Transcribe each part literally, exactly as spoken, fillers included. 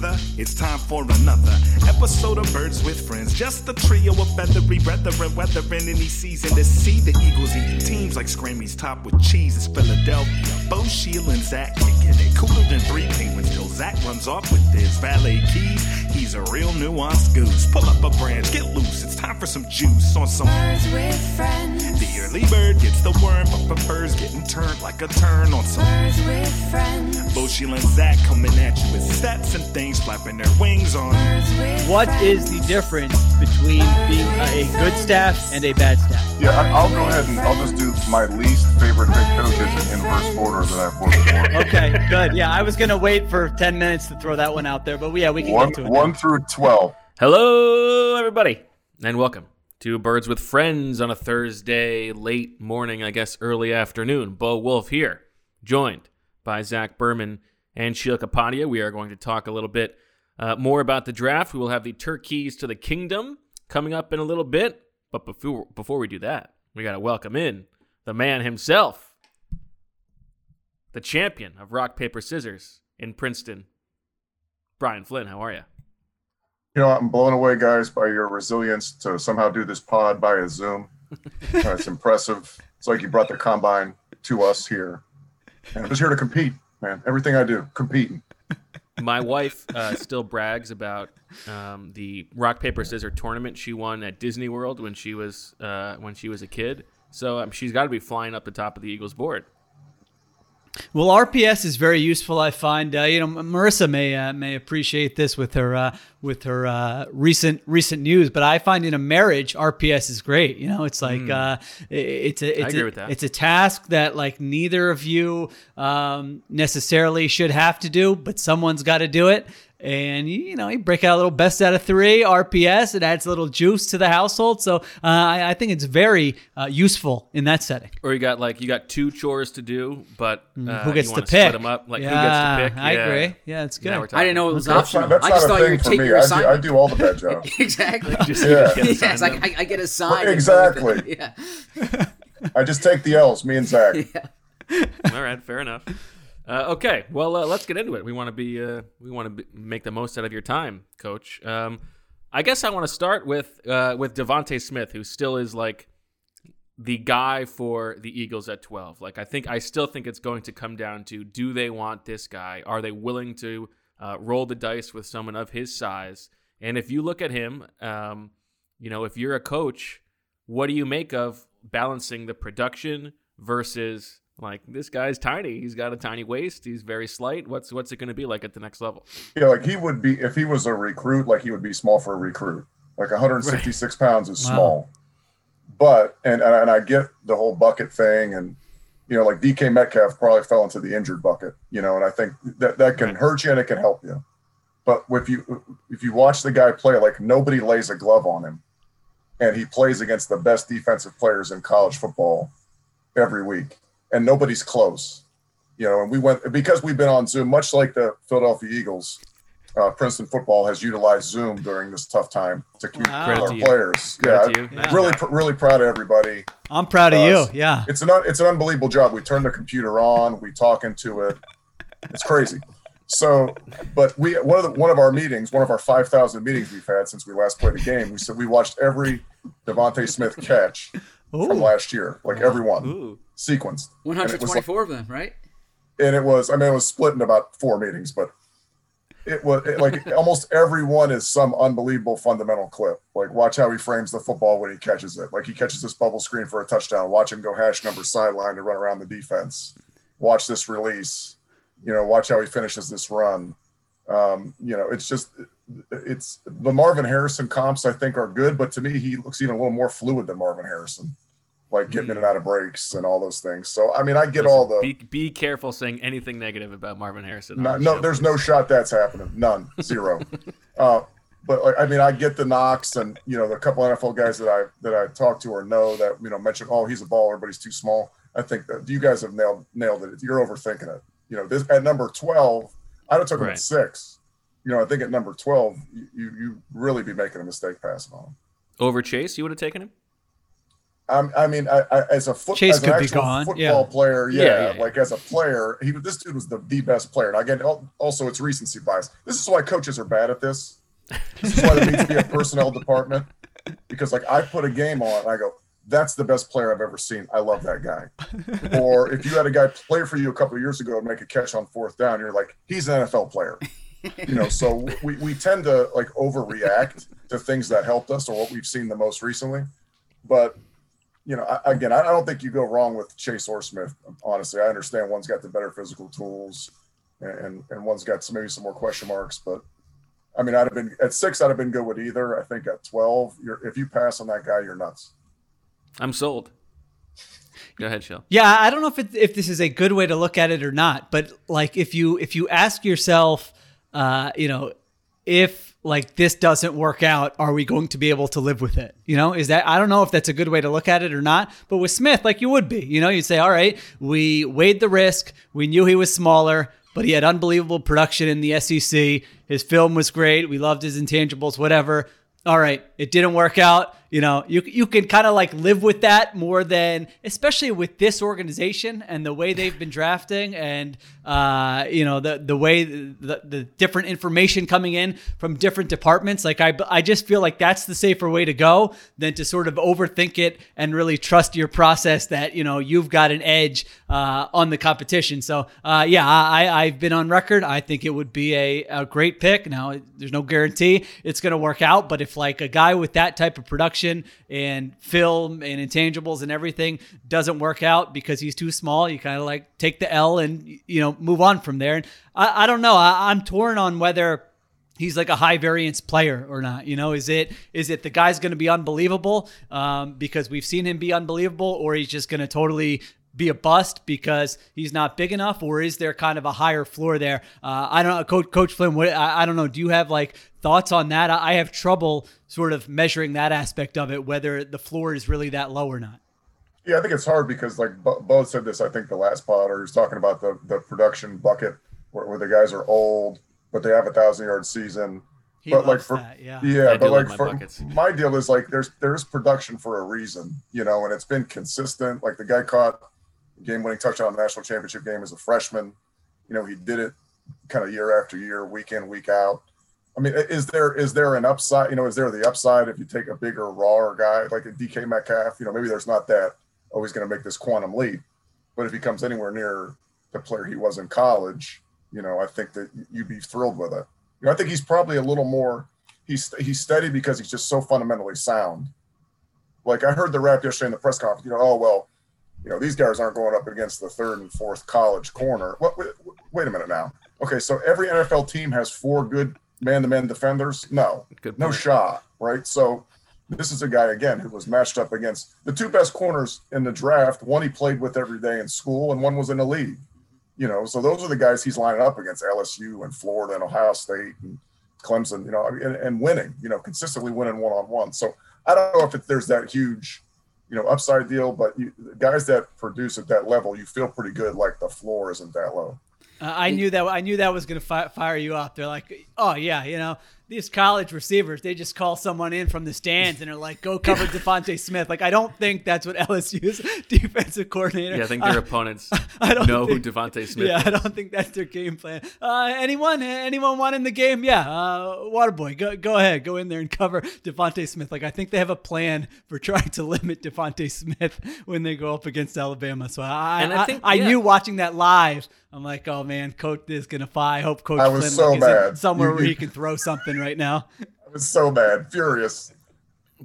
weather, it's time for another episode of Birds with Friends. Just a trio of feathery brethren weathering any season to see the Eagles eat teams like Scrammy's top with cheese. It's Philadelphia, Bo, Sheila, and Zach kicking it cooler than three penguins till Zach runs off with his valet keys. He's a real nuanced goose. Pull up a branch, get loose. It's time for some juice on some Birds with Friends. The early bird gets the worm, but prefers getting turned like a turn on some Birds with Friends. Bo, Sheila, and Zach coming at you with stats and things flapping their wings on. What is the difference between being a good staff and a bad staff? Yeah, I'll go ahead and I'll just do my least favorite head coaches in inverse order that I've worked for. Okay, good. Yeah, I was going to wait for ten minutes to throw that one out there, but yeah, we can one, get to it. One now. Through twelve. Hello, everybody, and welcome to Birds with Friends on a Thursday, late morning, I guess early afternoon. Bo Wolf here, joined by Zach Berman and Sheila Capadia. We are going to talk a little bit uh, more about the draft. We will have the Turkeys to the Kingdom coming up in a little bit. But before before we do that, we got to welcome in the man himself, the champion of rock, paper, scissors in Princeton, Brian Flynn. How are you? You know, I'm blown away, guys, by your resilience to somehow do this pod via Zoom. uh, it's impressive. It's like you brought the combine to us here. And I'm just here to compete. Man, everything I do, competing. My wife uh, still brags about um, the rock paper scissors tournament she won at Disney World when she was uh, when she was a kid. So um, she's got to be flying up the top of the Eagles board. Well, R P S is very useful, I find. Uh, you know, Marissa may uh, may appreciate this with her uh, with her uh, recent recent news, but I find in a marriage, R P S is great. You know, it's like mm. uh, it, it's a it's a, it's a task that like neither of you um, necessarily should have to do, but someone's got to do it. And, you know, you break out a little best out of three, R P S, it adds a little juice to the household. So uh, I, I think it's very uh, useful in that setting. Or you got like, you got two chores to do, but uh, who gets you to pick? Split them up. Like, yeah, who gets to pick? I yeah. agree. Yeah, it's good. I didn't know it was that's optional. Not, I just thought you would take me. your assignment. I do, I do all the bad jobs. Exactly. Just, yeah. Yes, yeah, like I, I get assigned. Well, exactly. Yeah. I just take the L's, me and Zach. Yeah. All right, fair enough. Uh, okay, well, uh, let's get into it. We want to be, uh, we want to make the most out of your time, Coach. Um, I guess I want to start with uh, with DeVonta Smith, who still is like the guy for the Eagles at twelve. Like, I think I still think it's going to come down to: do they want this guy? Are they willing to uh, roll the dice with someone of his size? And if you look at him, um, you know, if you're a coach, what do you make of balancing the production versus? Like, this guy's tiny. He's got a tiny waist. He's very slight. What's what's it going to be like at the next level? Yeah, like he would be, if he was a recruit, like he would be small for a recruit. Like one hundred sixty-six right. pounds is wow. small. But, and, and I get the whole bucket thing. And, you know, like D K Metcalf probably fell into the injured bucket, you know, and I think that, that can right. hurt you and it can help you. But if you if you watch the guy play, like nobody lays a glove on him. And he plays against the best defensive players in college football every week. And nobody's close, you know, and we went because we've been on Zoom, much like the Philadelphia Eagles, uh, Princeton football has utilized Zoom during this tough time to keep wow. our players. Yeah, yeah. Really, really proud of everybody. I'm proud of uh, you. Yeah. It's an, it's an unbelievable job. We turn the computer on, we talk into it. It's crazy. So, but we, one of the, one of our meetings, one of our five thousand meetings we've had since we last played a game, we said, we watched every DeVonta Smith catch Ooh. from last year, like every one. Ooh. Sequenced. one hundred twenty-four like, of them, right? And it was, I mean, it was split in about four meetings, but it was it, like almost every one is some unbelievable fundamental clip. Like, watch how he frames the football when he catches it. Like, he catches this bubble screen for a touchdown. Watch him go hash number sideline to run around the defense. Watch this release. You know, watch how he finishes this run. Um, you know, it's just, it's the Marvin Harrison comps, I think, are good, but to me, he looks even a little more fluid than Marvin Harrison. Like getting mm. in and out of breaks and all those things. So, I mean, I get Listen, all the... Be, be careful saying anything negative about Marvin Harrison. Not, no, show, there's please. no shot that's happening. None. Zero. uh, but, like, I mean, I get the knocks and, you know, the couple N F L guys that I that I talk to or know that, you know, mention, oh, he's a baller, but he's too small. I think that you guys have nailed nailed it. You're overthinking it. You know, this at number twelve, I don't took right. him at six. You know, I think at number twelve, you you really be making a mistake passing on him. Over Chase, you would have taken him? I'm, I mean, I, I, as a foot, Chase as an could be gone. football yeah. player, yeah, yeah, yeah, like as a player, he, this dude was the, the best player. And again, also it's recency bias. This is why coaches are bad at this. This is why there needs to be a personnel department, because like I put a game on, and I go, that's the best player I've ever seen. I love that guy. Or if you had a guy play for you a couple of years ago and make a catch on fourth down, you're like, he's an N F L player. You know, so we, we tend to like overreact to things that helped us or what we've seen the most recently. But, you know, I, again, I don't think you go wrong with Chase or Smith. Honestly, I understand one's got the better physical tools and, and one's got some, maybe some more question marks, but I mean, I'd have been at six, I'd have been good with either. I think at twelve, you're, if you pass on that guy, you're nuts. I'm sold. Go ahead, Sheila. Yeah, I don't know if it, if this is a good way to look at it or not, but like if you if you ask yourself, uh, you know, if like this doesn't work out, are we going to be able to live with it? You know, is that I don't know if that's a good way to look at it or not. But with Smith, like you would be, you know, you'd say, all right, we weighed the risk. We knew he was smaller, but he had unbelievable production in the S E C. His film was great. We loved his intangibles, whatever. All right, it didn't work out. You know, you you can kind of like live with that more than, especially with this organization and the way they've been drafting and, uh, you know, the the way the, the different information coming in from different departments. Like, I, I just feel like that's the safer way to go than to sort of overthink it and really trust your process that, you know, you've got an edge uh, on the competition. So, uh, yeah, I, I've been on record. I think it would be a, a great pick. Now, there's no guarantee it's going to work out, but if like a guy with that type of production and film and intangibles and everything doesn't work out because he's too small, you kind of like take the L and, you know, move on from there. And I, I don't know. I, I'm torn on whether he's like a high variance player or not. You know, is it, is it the guy's going to be unbelievable um, because we've seen him be unbelievable, or he's just going to totally be a bust because he's not big enough, or is there kind of a higher floor there? Uh, I don't know. Coach, Coach Flynn, what, I, I don't know. Do you have like thoughts on that? I, I have trouble sort of measuring that aspect of it, whether the floor is really that low or not. Yeah, I think it's hard because like Bo, Bo said this, I think the last pod, or he was talking about the, the production bucket where, where the guys are old, but they have a thousand yard season. He but like for, that, yeah, yeah but like, like my, for, my deal is like, there's, there's production for a reason, you know, and it's been consistent. Like the guy caught game-winning touchdown in the national championship game as a freshman. You know, he did it kind of year after year, week in, week out. I mean, is there is there an upside? You know, is there the upside if you take a bigger, rawer guy like a D K Metcalf? You know, maybe there's not that, oh, he's going to make this quantum leap. But if he comes anywhere near the player he was in college, you know, I think that you'd be thrilled with it. You know, I think he's probably a little more – he's he's steady because he's just so fundamentally sound. Like I heard the rap yesterday in the press conference, you know, oh, well, you know, these guys aren't going up against the third and fourth college corner. What, wait, wait a minute now. Okay, so every N F L team has four good man-to-man defenders? No. No shot, right? So this is a guy, again, who was matched up against the two best corners in the draft. One he played with every day in school, and one was in the league. You know, so those are the guys he's lining up against, L S U and Florida and Ohio State and Clemson, you know, and, and winning, you know, consistently winning one-on-one. So I don't know if it, there's that huge – you know, upside deal, but you, guys that produce at that level, you feel pretty good. Like the floor isn't that low. Uh, I knew that. I knew that was going to fi- fire you up. They're like, oh yeah, you know, these college receivers, they just call someone in from the stands and are like, go cover DeVonta Smith. Like, I don't think that's what L S U's defensive coordinator. Yeah, I think their uh, opponents I don't know think, who DeVonta Smith yeah, is. I don't think that's their game plan. Uh, anyone, anyone want in the game? Yeah, uh, Waterboy, go go ahead. Go in there and cover DeVonta Smith. Like, I think they have a plan for trying to limit DeVonta Smith when they go up against Alabama. So I and I, think, I, yeah. I knew watching that live, I'm like, oh, man, Coach is going to fire. I hope Coach I was Flynn so like, mad. Is somewhere where he can throw something right now. I was so bad, furious.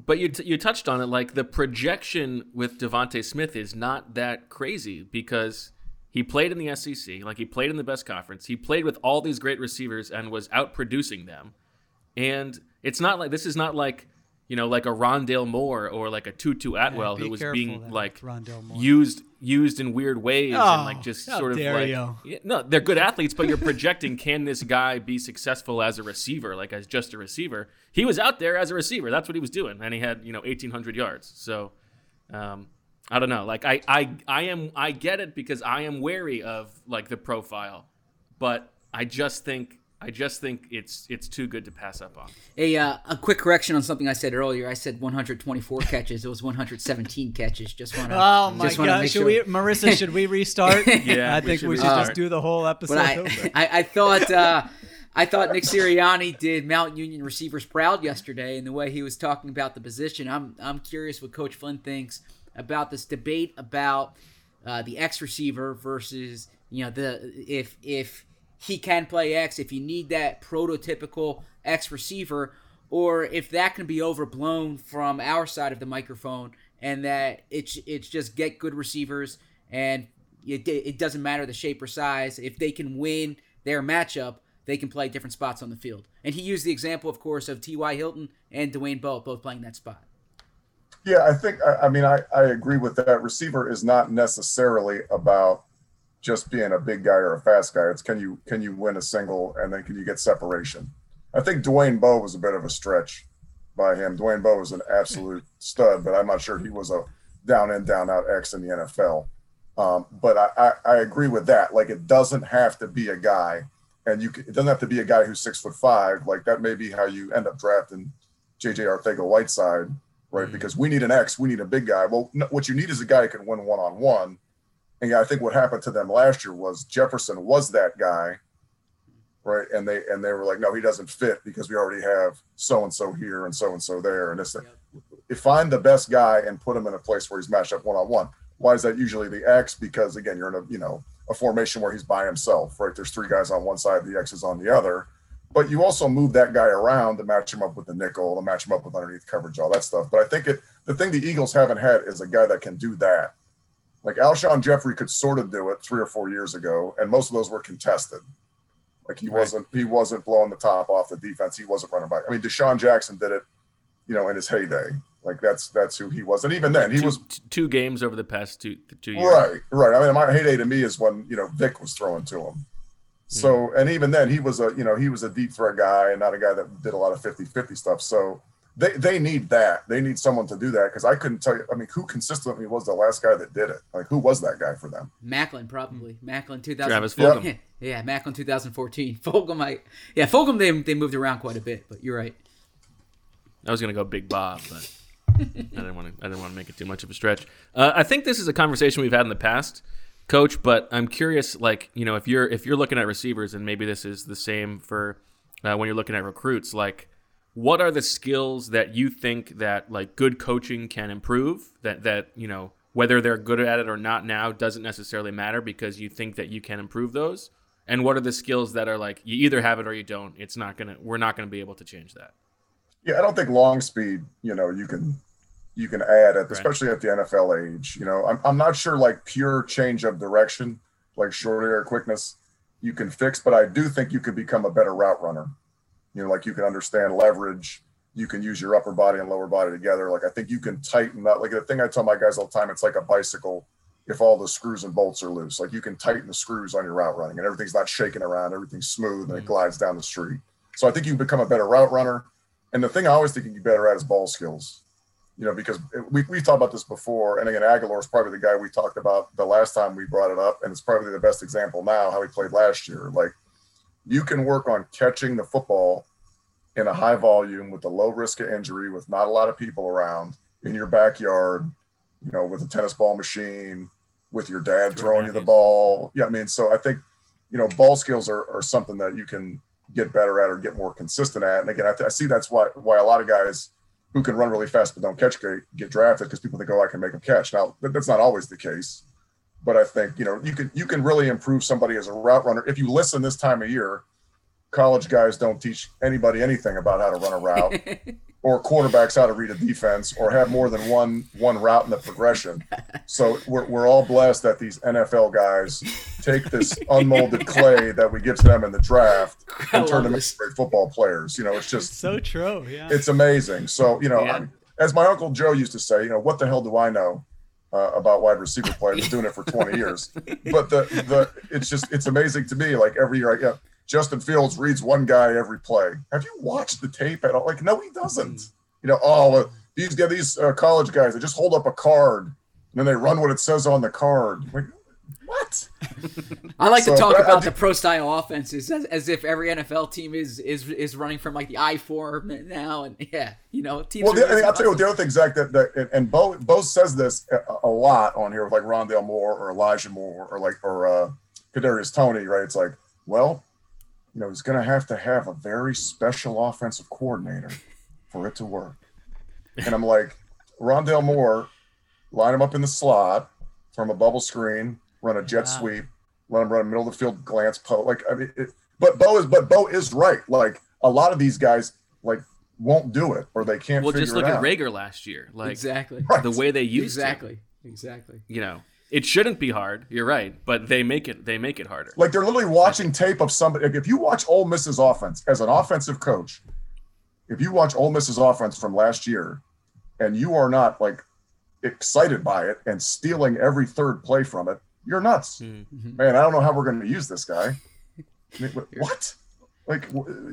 But you t- you touched on it. Like the projection with DeVonta Smith is not that crazy because he played in the S E C. Like he played in the best conference. He played with all these great receivers and was out producing them. And it's not like this is not like, you know, like a Rondale Moore or like a Tutu Atwell yeah, who was being like used used in weird ways oh, and like just sort of like you. No, they're good athletes, but you're projecting can this guy be successful as a receiver, like as just a receiver? He was out there as a receiver. That's what he was doing, and he had, you know, eighteen hundred yards. So um, I don't know. Like I, I I am I get it because I am wary of like the profile, but I just think I just think it's it's too good to pass up on. A uh, a quick correction on something I said earlier. I said one hundred twenty-four catches. It was one hundred seventeen catches. Just want to. Oh my just God! Make should sure. we, Marissa? Should we restart? yeah, I think we should, we should just do the whole episode. I, over. I, I thought uh, I thought Nick Sirianni did Mount Union receivers proud yesterday, in the way he was talking about the position. I'm I'm curious what Coach Flynn thinks about this debate about uh, the X receiver versus you know the if if. he can play X, if you need that prototypical X receiver, or if that can be overblown from our side of the microphone, and that it's it's just get good receivers, and it, it doesn't matter the shape or size. If they can win their matchup, they can play different spots on the field. And he used the example, of course, of T Y. Hilton and Dwayne Bowe both playing that spot. Yeah, I think, I, I mean, I, I agree with that. Receiver is not necessarily about just being a big guy or a fast guy. It's can you can you win a single, and then can you get separation? I think Dwayne Bowe was a bit of a stretch by him. Dwayne Bowe was an absolute stud, but I'm not sure he was a down in, down out X in the N F L. Um, but I, I, I agree with that. Like, it doesn't have to be a guy, and you can, it doesn't have to be a guy who's six foot five. Like, that may be how you end up drafting J J Arcega-Whiteside, right? Mm-hmm. Because we need an X, we need a big guy. Well, no, what you need is a guy who can win one on one. And I think what happened to them last year was Jefferson was that guy, right? And they and they were like, no, he doesn't fit because we already have so-and-so here and so-and-so there. And it's yep. Find the best guy and put him in a place where he's matched up one-on-one. Why is that usually the X? Because, again, you're in a, you know, a formation where he's by himself, right? There's three guys on one side, the X is on the other. But you also move that guy around to match him up with the nickel, to match him up with underneath coverage, all that stuff. But I think it the thing the Eagles haven't had is a guy that can do that. Like, Alshon Jeffrey could sort of do it three or four years ago, and most of those were contested. Like, he right. wasn't he wasn't blowing the top off the defense. He wasn't running back. I mean, Deshaun Jackson did it, you know, in his heyday. Like, that's that's who he was. And even then, he two, was two games over the past two two years. Right, right. I mean, my heyday to me is when, you know, Vic was throwing to him. So, and even then, he was a you know he was a deep threat guy and not a guy that did a lot of fifty-fifty stuff. So. They they need that. They need someone to do that, because I couldn't tell you. I mean, who consistently was the last guy that did it? Like, who was that guy for them? Macklin, probably. Macklin, two thousand. Travis Fulgham. Yeah, yeah Macklin, two thousand fourteen. Fulgham, I, yeah, Fulgham, they, they moved around quite a bit, but you're right. I was going to go Big Bob, but I didn't want to I didn't want to make it too much of a stretch. Uh, I think this is a conversation we've had in the past, Coach, but I'm curious, like, you know, if you're, if you're looking at receivers, and maybe this is the same for uh, when you're looking at recruits, like, what are the skills that you think that, like, good coaching can improve, that, that, you know, whether they're good at it or not now doesn't necessarily matter, because you think that you can improve those? And what are the skills that are like, you either have it or you don't? It's not going to, we're not going to be able to change that. Yeah. I don't think long speed, you know, you can, you can add it, especially right. at the N F L age, you know, I'm, I'm not sure, like, pure change of direction, like short air quickness you can fix, but I do think you could become a better route runner. You know, like, you can understand leverage. You can use your upper body and lower body together. Like, I think you can tighten that. Like, the thing I tell my guys all the time, it's like a bicycle if all the screws and bolts are loose. Like, you can tighten the screws on your route running, and everything's not shaking around. Everything's smooth, and it glides down the street. So I think you become a better route runner. And the thing I always think you get better at is ball skills. You know, because we, we talked about this before. And, again, Aguilar is probably the guy we talked about the last time we brought it up, and it's probably the best example now how he played last year. Like, you can work on catching the football in a high volume with a low risk of injury, with not a lot of people around, in your backyard, you know, with a tennis ball machine, with your dad throwing you the ball. Yeah, I mean, so I think, you know, ball skills are, are something that you can get better at or get more consistent at. And, again, I, th- I see that's why why a lot of guys who can run really fast but don't catch get, get drafted, because people think, oh, I can make them catch. Now, that's not always the case. But I think, you know, you can you can really improve somebody as a route runner. If you listen this time of year, college guys don't teach anybody anything about how to run a route or quarterbacks how to read a defense or have more than one one route in the progression. So we're we're all blessed that these N F L guys take this unmolded clay that we give to them in the draft and turn them into great football players. You know, it's just so true. Yeah, it's amazing. So, you know, yeah. I'm, as my Uncle Joe used to say, you know, what the hell do I know Uh, about wide receiver play? I've been doing it for twenty years, but the the it's just it's amazing to me. Like, every year, I, yeah, Justin Fields reads one guy every play. Have you watched the tape at all? Like, no, he doesn't. You know, oh, uh, these get these uh, college guys. They just hold up a card and then they run what it says on the card. Like, what? I like so, to talk about the pro style offenses as, as if every N F L team is is is running from like the I form now, and yeah, you know. Teams well, the, I mean, I'll tell you what, the other thing, Zach, that, that and Bo Bo says this a, a lot on here with like Rondale Moore or Elijah Moore or like or uh, Kadarius Toney, right? It's like, well, you know, he's going to have to have a very special offensive coordinator for it to work. And I'm like, Rondale Moore, line him up in the slot, from a bubble screen, run a jet wow. sweep, let him run a middle of the field glance post. Like, I mean, it, but Bo is, but Bo is right. Like a lot of these guys like won't do it or they can't. Well, figure just look it at out. Rager last year, like exactly right. the way they used exactly, it. exactly. You know, it shouldn't be hard. You're right, but they make it. They make it harder. Like they're literally watching tape of somebody. Like, if you watch Ole Miss's offense as an offensive coach, if you watch Ole Miss's offense from last year, and you are not like excited by it and stealing every third play from it, you're nuts. Mm-hmm. Man, I don't know how we're going to use this guy. I mean, what? Like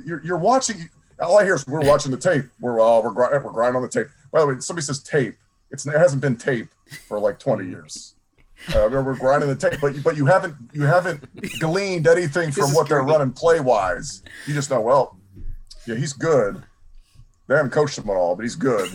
you're you're watching. All I hear is we're watching the tape. We're all uh, we're grind, we're grinding on the tape. By the way, somebody says tape. It's it hasn't been tape for like twenty years. Uh, we're grinding the tape, but you, but you haven't you haven't gleaned anything from what they're running play wise. You just know, well, yeah, he's good. They haven't coached him at all, but he's good.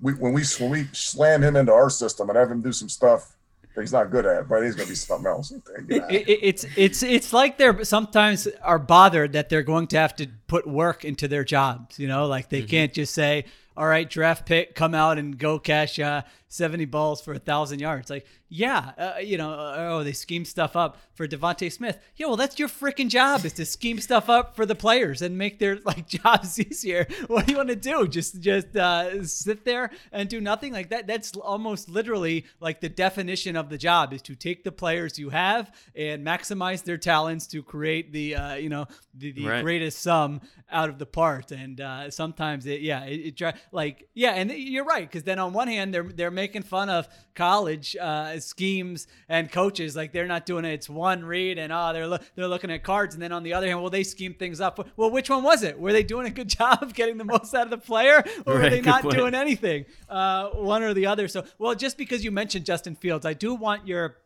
We, when we when we slam him into our system and have him do some stuff that he's not good at, but he's going to be something else. It, it, it's it's it's like they're sometimes are bothered that they're going to have to put work into their jobs. You know, like they mm-hmm. can't just say, "All right, draft pick, come out and go cash uh, seventy balls for a thousand yards." Like, yeah, uh, you know, oh, they scheme stuff up for DeVonta Smith. Yeah, well, that's your freaking job is to scheme stuff up for the players and make their like jobs easier. What do you want to do? Just just uh, sit there and do nothing like that? That's almost literally like the definition of the job is to take the players you have and maximize their talents to create the uh, you know the, the right. greatest sum out of the part. And uh, sometimes it yeah it, it like yeah, and you're right because then on one hand they're they're making fun of college Uh, schemes and coaches like they're not doing it. It's one read and oh, they're lo- they're looking at cards. And then on the other hand, well, they scheme things up. Well, which one was it? Were they doing a good job of getting the most out of the player, or right, were they not point. doing anything? Uh, one or the other. So, well, just because you mentioned Justin Fields, I do want your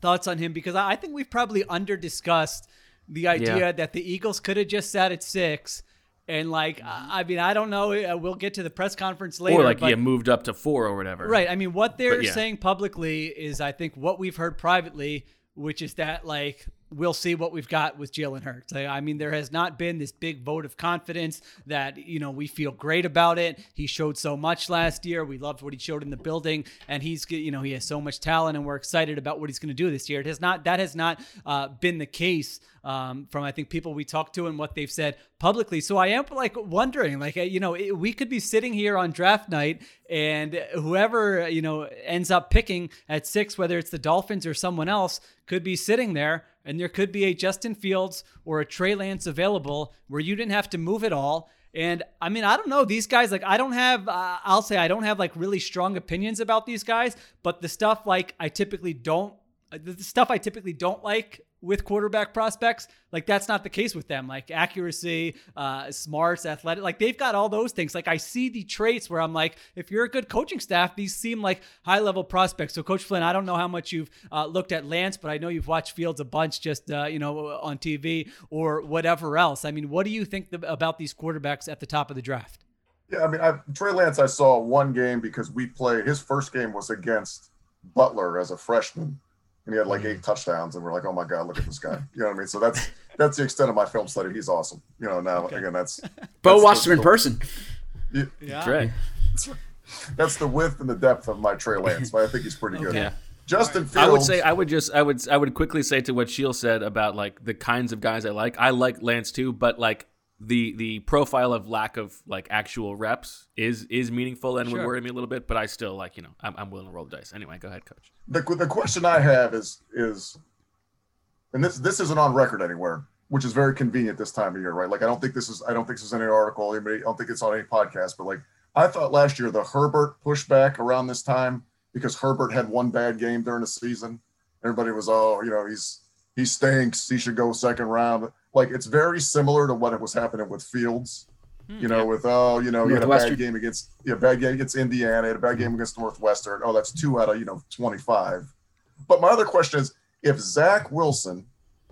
thoughts on him because I think we've probably under discussed the idea yeah. that the Eagles could have just sat at six. And like, I mean, I don't know. We'll get to the press conference later. Or like but, yeah, moved up to four or whatever. Right. I mean, what they're yeah. saying publicly is, I think, what we've heard privately, which is that like, we'll see what we've got with Jalen Hurts. I mean, there has not been this big vote of confidence that, you know, we feel great about it. He showed so much last year. We loved what he showed in the building and he's, you know, he has so much talent and we're excited about what he's going to do this year. It has not, that has not uh, been the case um, from, I think, people we talked to and what they've said publicly. So I am like wondering, like, you know, it, we could be sitting here on draft night and whoever, you know, ends up picking at six, whether it's the Dolphins or someone else, could be sitting there and there could be a Justin Fields or a Trey Lance available where you didn't have to move at all. And I mean, I don't know these guys, like I don't have, uh, I'll say I don't have like really strong opinions about these guys, but the stuff like I typically don't, the stuff I typically don't like with quarterback prospects, like that's not the case with them. Like accuracy, uh, smarts, athletic, like they've got all those things. Like I see the traits where I'm like, if you're a good coaching staff, these seem like high level prospects. So Coach Flynn, I don't know how much you've uh, looked at Lance, but I know you've watched Fields a bunch just, uh, you know, on T V or whatever else. I mean, what do you think the, about these quarterbacks at the top of the draft? Yeah. I mean, I, Trey Lance, I saw one game because we played, his first game was against Butler as a freshman. And he had like eight touchdowns, and we're like, "Oh my God, look at this guy!" You know what I mean? So that's that's the extent of my film study. He's awesome. You know, now okay. again, that's Bo watched him in person. You, yeah, Trey. That's, that's the width and the depth of my Trey Lance, but I think he's pretty good. Okay. Justin right. Fields. I would say I would just I would I would quickly say to what Sheil said about like the kinds of guys I like. I like Lance too, but like the the profile of lack of like actual reps is is meaningful and sure. would worry me a little bit, but I still like you know I'm, I'm willing to roll the dice anyway. Go ahead, Coach. The the question I have is is, and this this isn't on record anywhere, which is very convenient this time of year, right? Like I don't think this is I don't think this is any article, anybody I don't think it's on any podcast, but like I thought last year the Herbert pushback around this time because Herbert had one bad game during the season, everybody was all you know he's he stinks, he should go second round. Like it's very similar to what it was happening with Fields, you know, yeah. with oh you know he had a bad game against yeah bad game against Indiana, he had a bad game against Northwestern. Oh, that's two out of you know twenty-five. But my other question is, if Zach Wilson,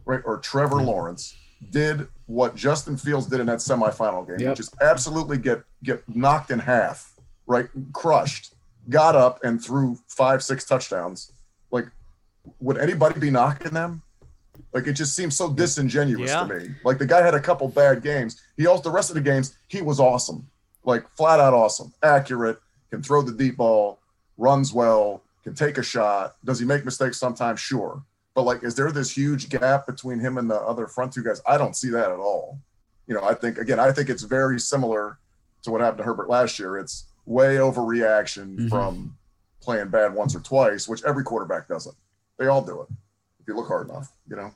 right, or Trevor Lawrence did what Justin Fields did in that semifinal game, yep. which is absolutely get get knocked in half, right, crushed, got up and threw five, six touchdowns, like, would anybody be knocking them? Like, it just seems so disingenuous yeah. to me. Like, the guy had a couple bad games. He also, the rest of the games, he was awesome. Like, flat out awesome, accurate, can throw the deep ball, runs well, can take a shot. Does he make mistakes sometimes? Sure. But, like, is there this huge gap between him and the other front two guys? I don't see that at all. You know, I think, again, I think it's very similar to what happened to Herbert last year. It's way overreaction mm-hmm. from playing bad once or twice, which every quarterback does it. They all do it if you look hard enough, you know?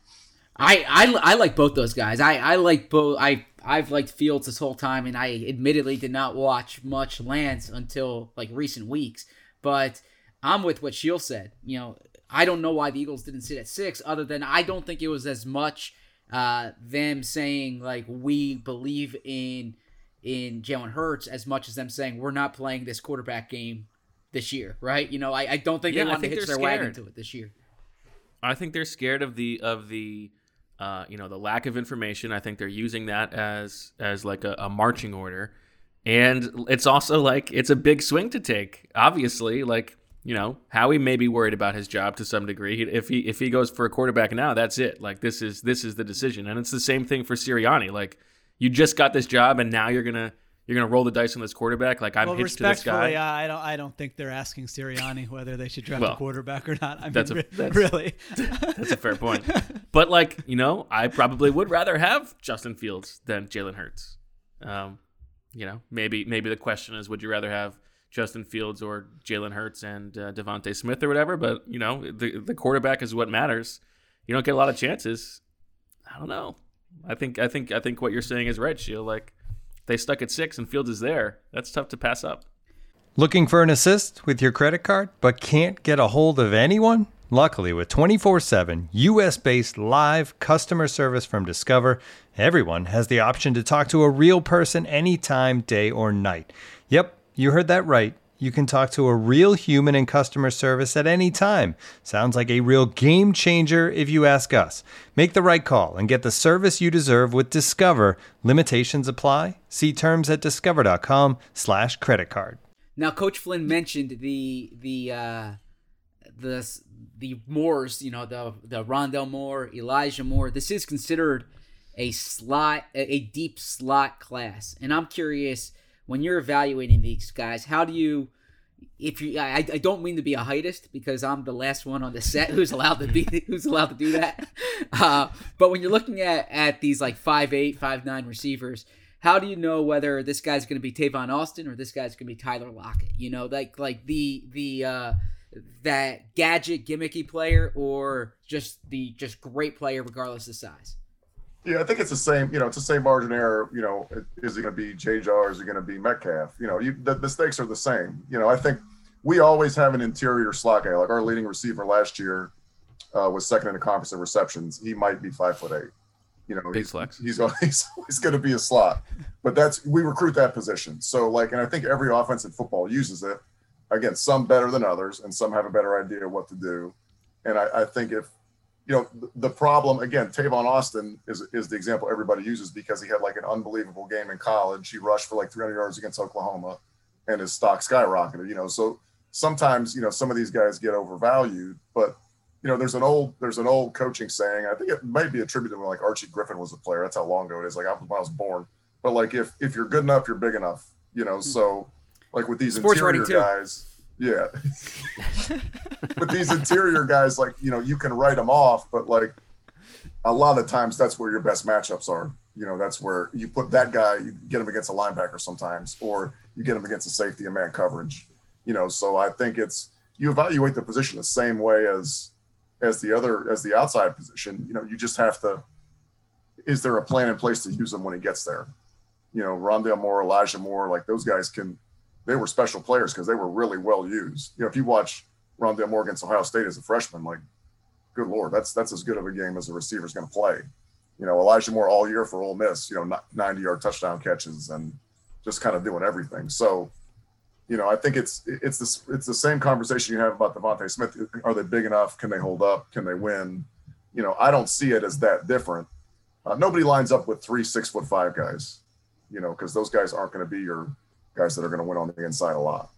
I, I, I like both those guys. I, I like both. I, I've liked Fields this whole time, and I admittedly did not watch much Lance until, like, recent weeks. But I'm with what Sheil said. You know, I don't know why the Eagles didn't sit at six, other than I don't think it was as much uh, them saying, like, we believe in in Jalen Hurts as much as them saying we're not playing this quarterback game this year, right? You know, I, I don't think yeah, they want to hitch their wagon to it this year. I think they're scared of the of the uh, you know, the lack of information. I think they're using that as as like a, a marching order, and it's also like it's a big swing to take. Obviously, like. You know, Howie may be worried about his job to some degree. If he if he goes for a quarterback now, that's it. Like, this is this is the decision, and it's the same thing for Sirianni. Like, you just got this job, and now you're gonna you're gonna roll the dice on this quarterback. Like, I'm well, hitched to this guy. Uh, I don't I don't think they're asking Sirianni whether they should draft well, a quarterback or not. I mean, that's a, that's, really, that's a fair point. But, like, you know, I probably would rather have Justin Fields than Jalen Hurts. Um, you know, maybe maybe the question is, would you rather have Justin Fields or Jalen Hurts and uh, DeVonta Smith or whatever, but, you know, the the quarterback is what matters. You don't get a lot of chances. I don't know. I think I think I think what you're saying is right, Sheila. Like, they stuck at six and Fields is there. That's tough to pass up. Looking for an assist with your credit card, but can't get a hold of anyone? Luckily, with twenty-four seven U S-based live customer service from Discover, everyone has the option to talk to a real person anytime, day or night. Yep. You heard that right. You can talk to a real human in customer service at any time. Sounds like a real game changer if you ask us. Make the right call and get the service you deserve with Discover. Limitations apply. See terms at discover.com slash credit card. Now, Coach Flynn mentioned the the uh, the the Moores, you know, the the Rondale Moore, Elijah Moore. This is considered a slot, a deep slot class, and I'm curious. When you're evaluating these guys, how do you, if you, I, I don't mean to be a heightist because I'm the last one on the set who's allowed to be, who's allowed to do that. Uh, but when you're looking at, at these like five eight, five nine receivers, how do you know whether this guy's going to be Tavon Austin or this guy's going to be Tyler Lockett? You know, like, like the, the, uh, that gadget gimmicky player or just the, just great player regardless of size. Yeah, I think it's the same, you know, it's the same margin error, you know, is it going to be J J or is it going to be Metcalf? You know, you, the, the stakes are the same. You know, I think we always have an interior slot guy. Like, our leading receiver last year uh, was second in the conference in receptions. He might be five foot eight. You know, he's, flex. he's he's he's going to be a slot. But that's, we recruit that position. So, like, and I think every offense in football uses it. Again, some better than others, and some have a better idea of what to do. And I, I think if, you know, the problem, again, Tavon Austin is is the example everybody uses because he had like an unbelievable game in college. He rushed for like three hundred yards against Oklahoma and his stock skyrocketed, you know. So sometimes, you know, some of these guys get overvalued, but, you know, there's an old there's an old coaching saying, I think it might be attributed when like Archie Griffin was a player. That's how long ago it is, like when I was born. But like if if you're good enough, you're big enough, you know. So like with these Sports interior guys. Yeah. But these interior guys, like, you know, you can write them off, but like a lot of times that's where your best matchups are. You know, that's where you put that guy, you get him against a linebacker sometimes, or you get him against a safety and man coverage, you know. So I think it's, you evaluate the position the same way as, as the other, as the outside position, you know. You just have to, is there a plan in place to use him when he gets there? You know, Rondale Moore, Elijah Moore, like those guys can, they were special players because they were really well used. You know, if you watch Rondale Moore against Ohio State as a freshman, like, good Lord, that's that's as good of a game as a receiver's going to play. You know, Elijah Moore all year for Ole Miss, you know, ninety-yard touchdown catches and just kind of doing everything. So you know, I think it's it's this it's the same conversation you have about DeVonta Smith. Are they big enough? Can they hold up? Can they win? You know, I don't see it as that different. Uh, nobody lines up with three six foot five guys, you know, because those guys aren't going to be your guys that are going to win on the inside a lot.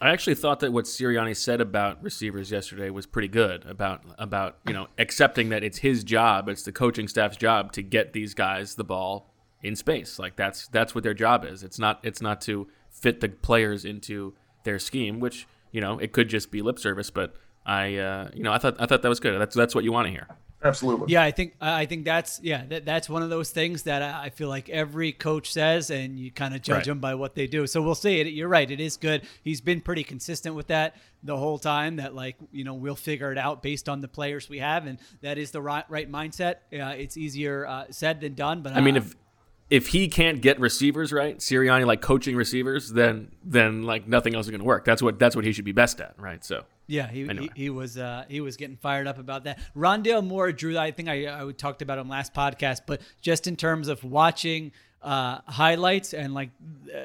I actually thought that what Sirianni said about receivers yesterday was pretty good about, about, you know, accepting that it's his job, it's the coaching staff's job to get these guys the ball in space. Like that's, that's what their job is. It's not, it's not to fit the players into their scheme, which, you know, it could just be lip service, but I, uh, you know, I thought, I thought that was good. That's, that's what you want to hear. Absolutely. Yeah. I think, I think that's, yeah, that, that's one of those things that I feel like every coach says, and you kind of judge right. them by what they do. So we'll see it. You're right. It is good. He's been pretty consistent with that the whole time that like, you know, we'll figure it out based on the players we have. And that is the right, right mindset. Yeah. Uh, it's easier uh, said than done, but I uh, mean, if, if he can't get receivers right, Sirianni like coaching receivers, then then like nothing else is going to work. That's what that's what he should be best at, right? So yeah, he anyway. he, he was uh, he was getting fired up about that. Rondale Moore, Drew, I think I I talked about him last podcast, but just in terms of watching uh, highlights and like uh,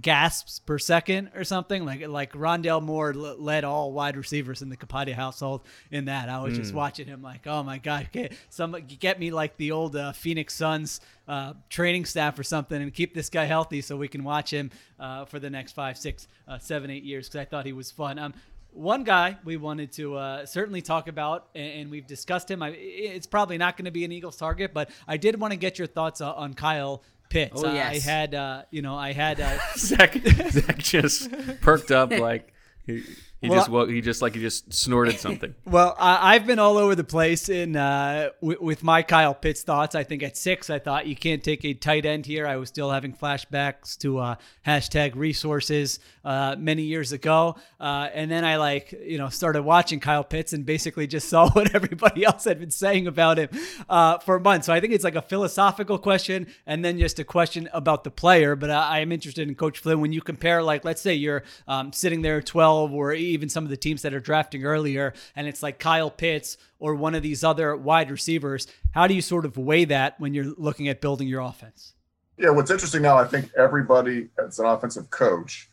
gasps per second or something, like like Rondale Moore l- led all wide receivers in the Capadia household in that. I was mm. just watching him like, oh my god, get, some get me like the old uh, Phoenix Suns. Uh, training staff or something and keep this guy healthy so we can watch him uh, for the next five, six, uh, seven, eight years because I thought he was fun. Um, one guy we wanted to uh, certainly talk about, and, and we've discussed him. I, it's probably not going to be an Eagles target, but I did want to get your thoughts uh, on Kyle Pitts. Oh, yes. I had, uh, you know, I had uh, Zach, Zach just perked up like he, he well, just well, he just like he just snorted something. Well, I, I've been all over the place in uh, w- with my Kyle Pitts thoughts. I think at six, I thought you can't take a tight end here. I was still having flashbacks to uh, hashtag resources uh, many years ago, uh, and then I like you know started watching Kyle Pitts and basically just saw what everybody else had been saying about him uh, for months. So I think it's like a philosophical question and then just a question about the player. But I, I am interested in Coach Flynn when you compare, like let's say you're um, sitting there at twelve. Or even some of the teams that are drafting earlier, and it's like Kyle Pitts or one of these other wide receivers. How do you sort of weigh that when you're looking at building your offense? Yeah, what's interesting now, I think everybody as an offensive coach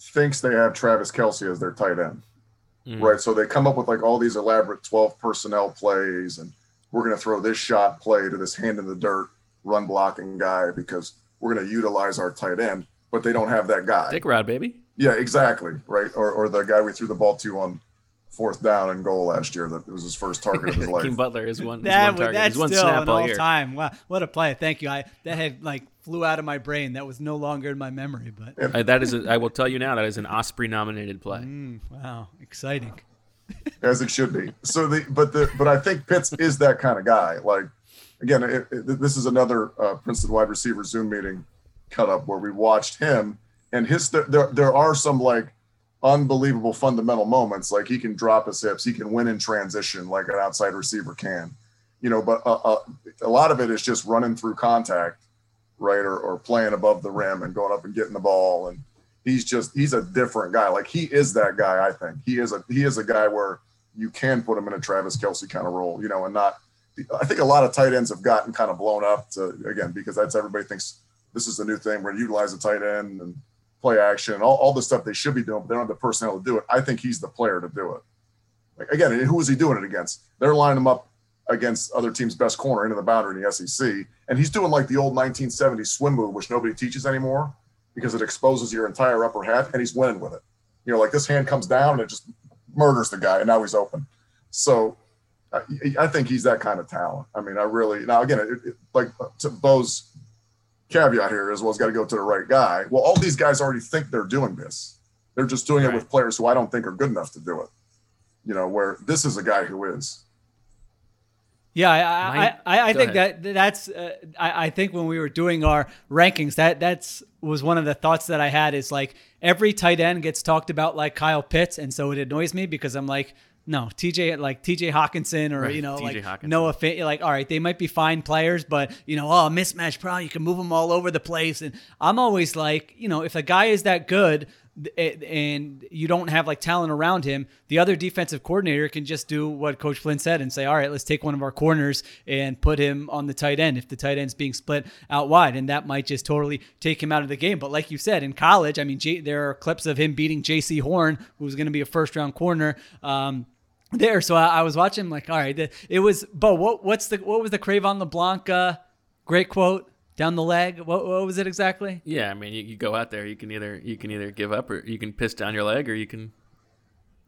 thinks they have Travis Kelce as their tight end, mm. right? So they come up with like all these elaborate twelve personnel plays, and we're going to throw this shot play to this hand in the dirt run blocking guy because we're going to utilize our tight end, but they don't have that guy. Dick Rod, baby. Yeah, exactly, right? Or or the guy we threw the ball to on fourth down and goal last year. That it was his first target of his life. Keem Butler is one, that, one target. That's He's one still snap an all, all time. Wow, what a play. Thank you. I That had like flew out of my brain. That was no longer in my memory. But yeah. I, that is, a, I will tell you now, that is an Osprey-nominated play. Mm, wow, exciting. As it should be. So the But the but I think Pitts is that kind of guy. Like, again, it, it, this is another uh, Princeton wide receiver Zoom meeting cut-up where we watched him. And his there there are some like unbelievable fundamental moments. Like he can drop his hips, he can win in transition like an outside receiver can, you know. But uh, uh, a lot of it is just running through contact, right, or, or playing above the rim and going up and getting the ball. And he's just he's a different guy. Like he is that guy. I think he is a he is a guy where you can put him in a Travis Kelce kind of role, you know, and not. I think a lot of tight ends have gotten kind of blown up to again because that's everybody thinks this is the new thing. We're going to utilize a tight end and play action, all, all the stuff they should be doing, but they don't have the personnel to do it. I think he's the player to do it. Like, again, who is he doing it against? They're lining him up against other teams' best corner into the boundary in the S E C, and he's doing like the old nineteen seventies swim move, which nobody teaches anymore because it exposes your entire upper half, and he's winning with it. You know, like this hand comes down, and it just murders the guy, and now he's open. So I, I think he's that kind of talent. I mean, I really – now, again, it, it, like to Bo's – caveat here is, well, it's got to go to the right guy. Well, all these guys already think they're doing this. They're just doing right. it with players who I don't think are good enough to do it. You know, where this is a guy who is. Yeah, I I, I, I think ahead. that that's uh, I, I think when we were doing our rankings, that that's was one of the thoughts that I had is like every tight end gets talked about like Kyle Pitts, and so it annoys me because I'm like. No, T J like T J Hawkinson or right, you know T J like Hawkinson. Noah Fant, like all right, they might be fine players, but you know, oh, mismatch problem, you can move them all over the place, and I'm always like, you know, if a guy is that good, and you don't have like talent around him, the other defensive coordinator can just do what Coach Flynn said and say, all right, let's take one of our corners and put him on the tight end if the tight end's being split out wide. And that might just totally take him out of the game. But like you said, in college, I mean, J- there are clips of him beating J C Horn, who's going to be a first round corner. Um, there. So I, I was watching like, all right, it was, Bo, what, what's the, what was the Cravon LeBlanc uh, great quote? Down the leg? What what was it exactly? Yeah, I mean, you, you go out there, you can either you can either give up, or you can piss down your leg, or you can.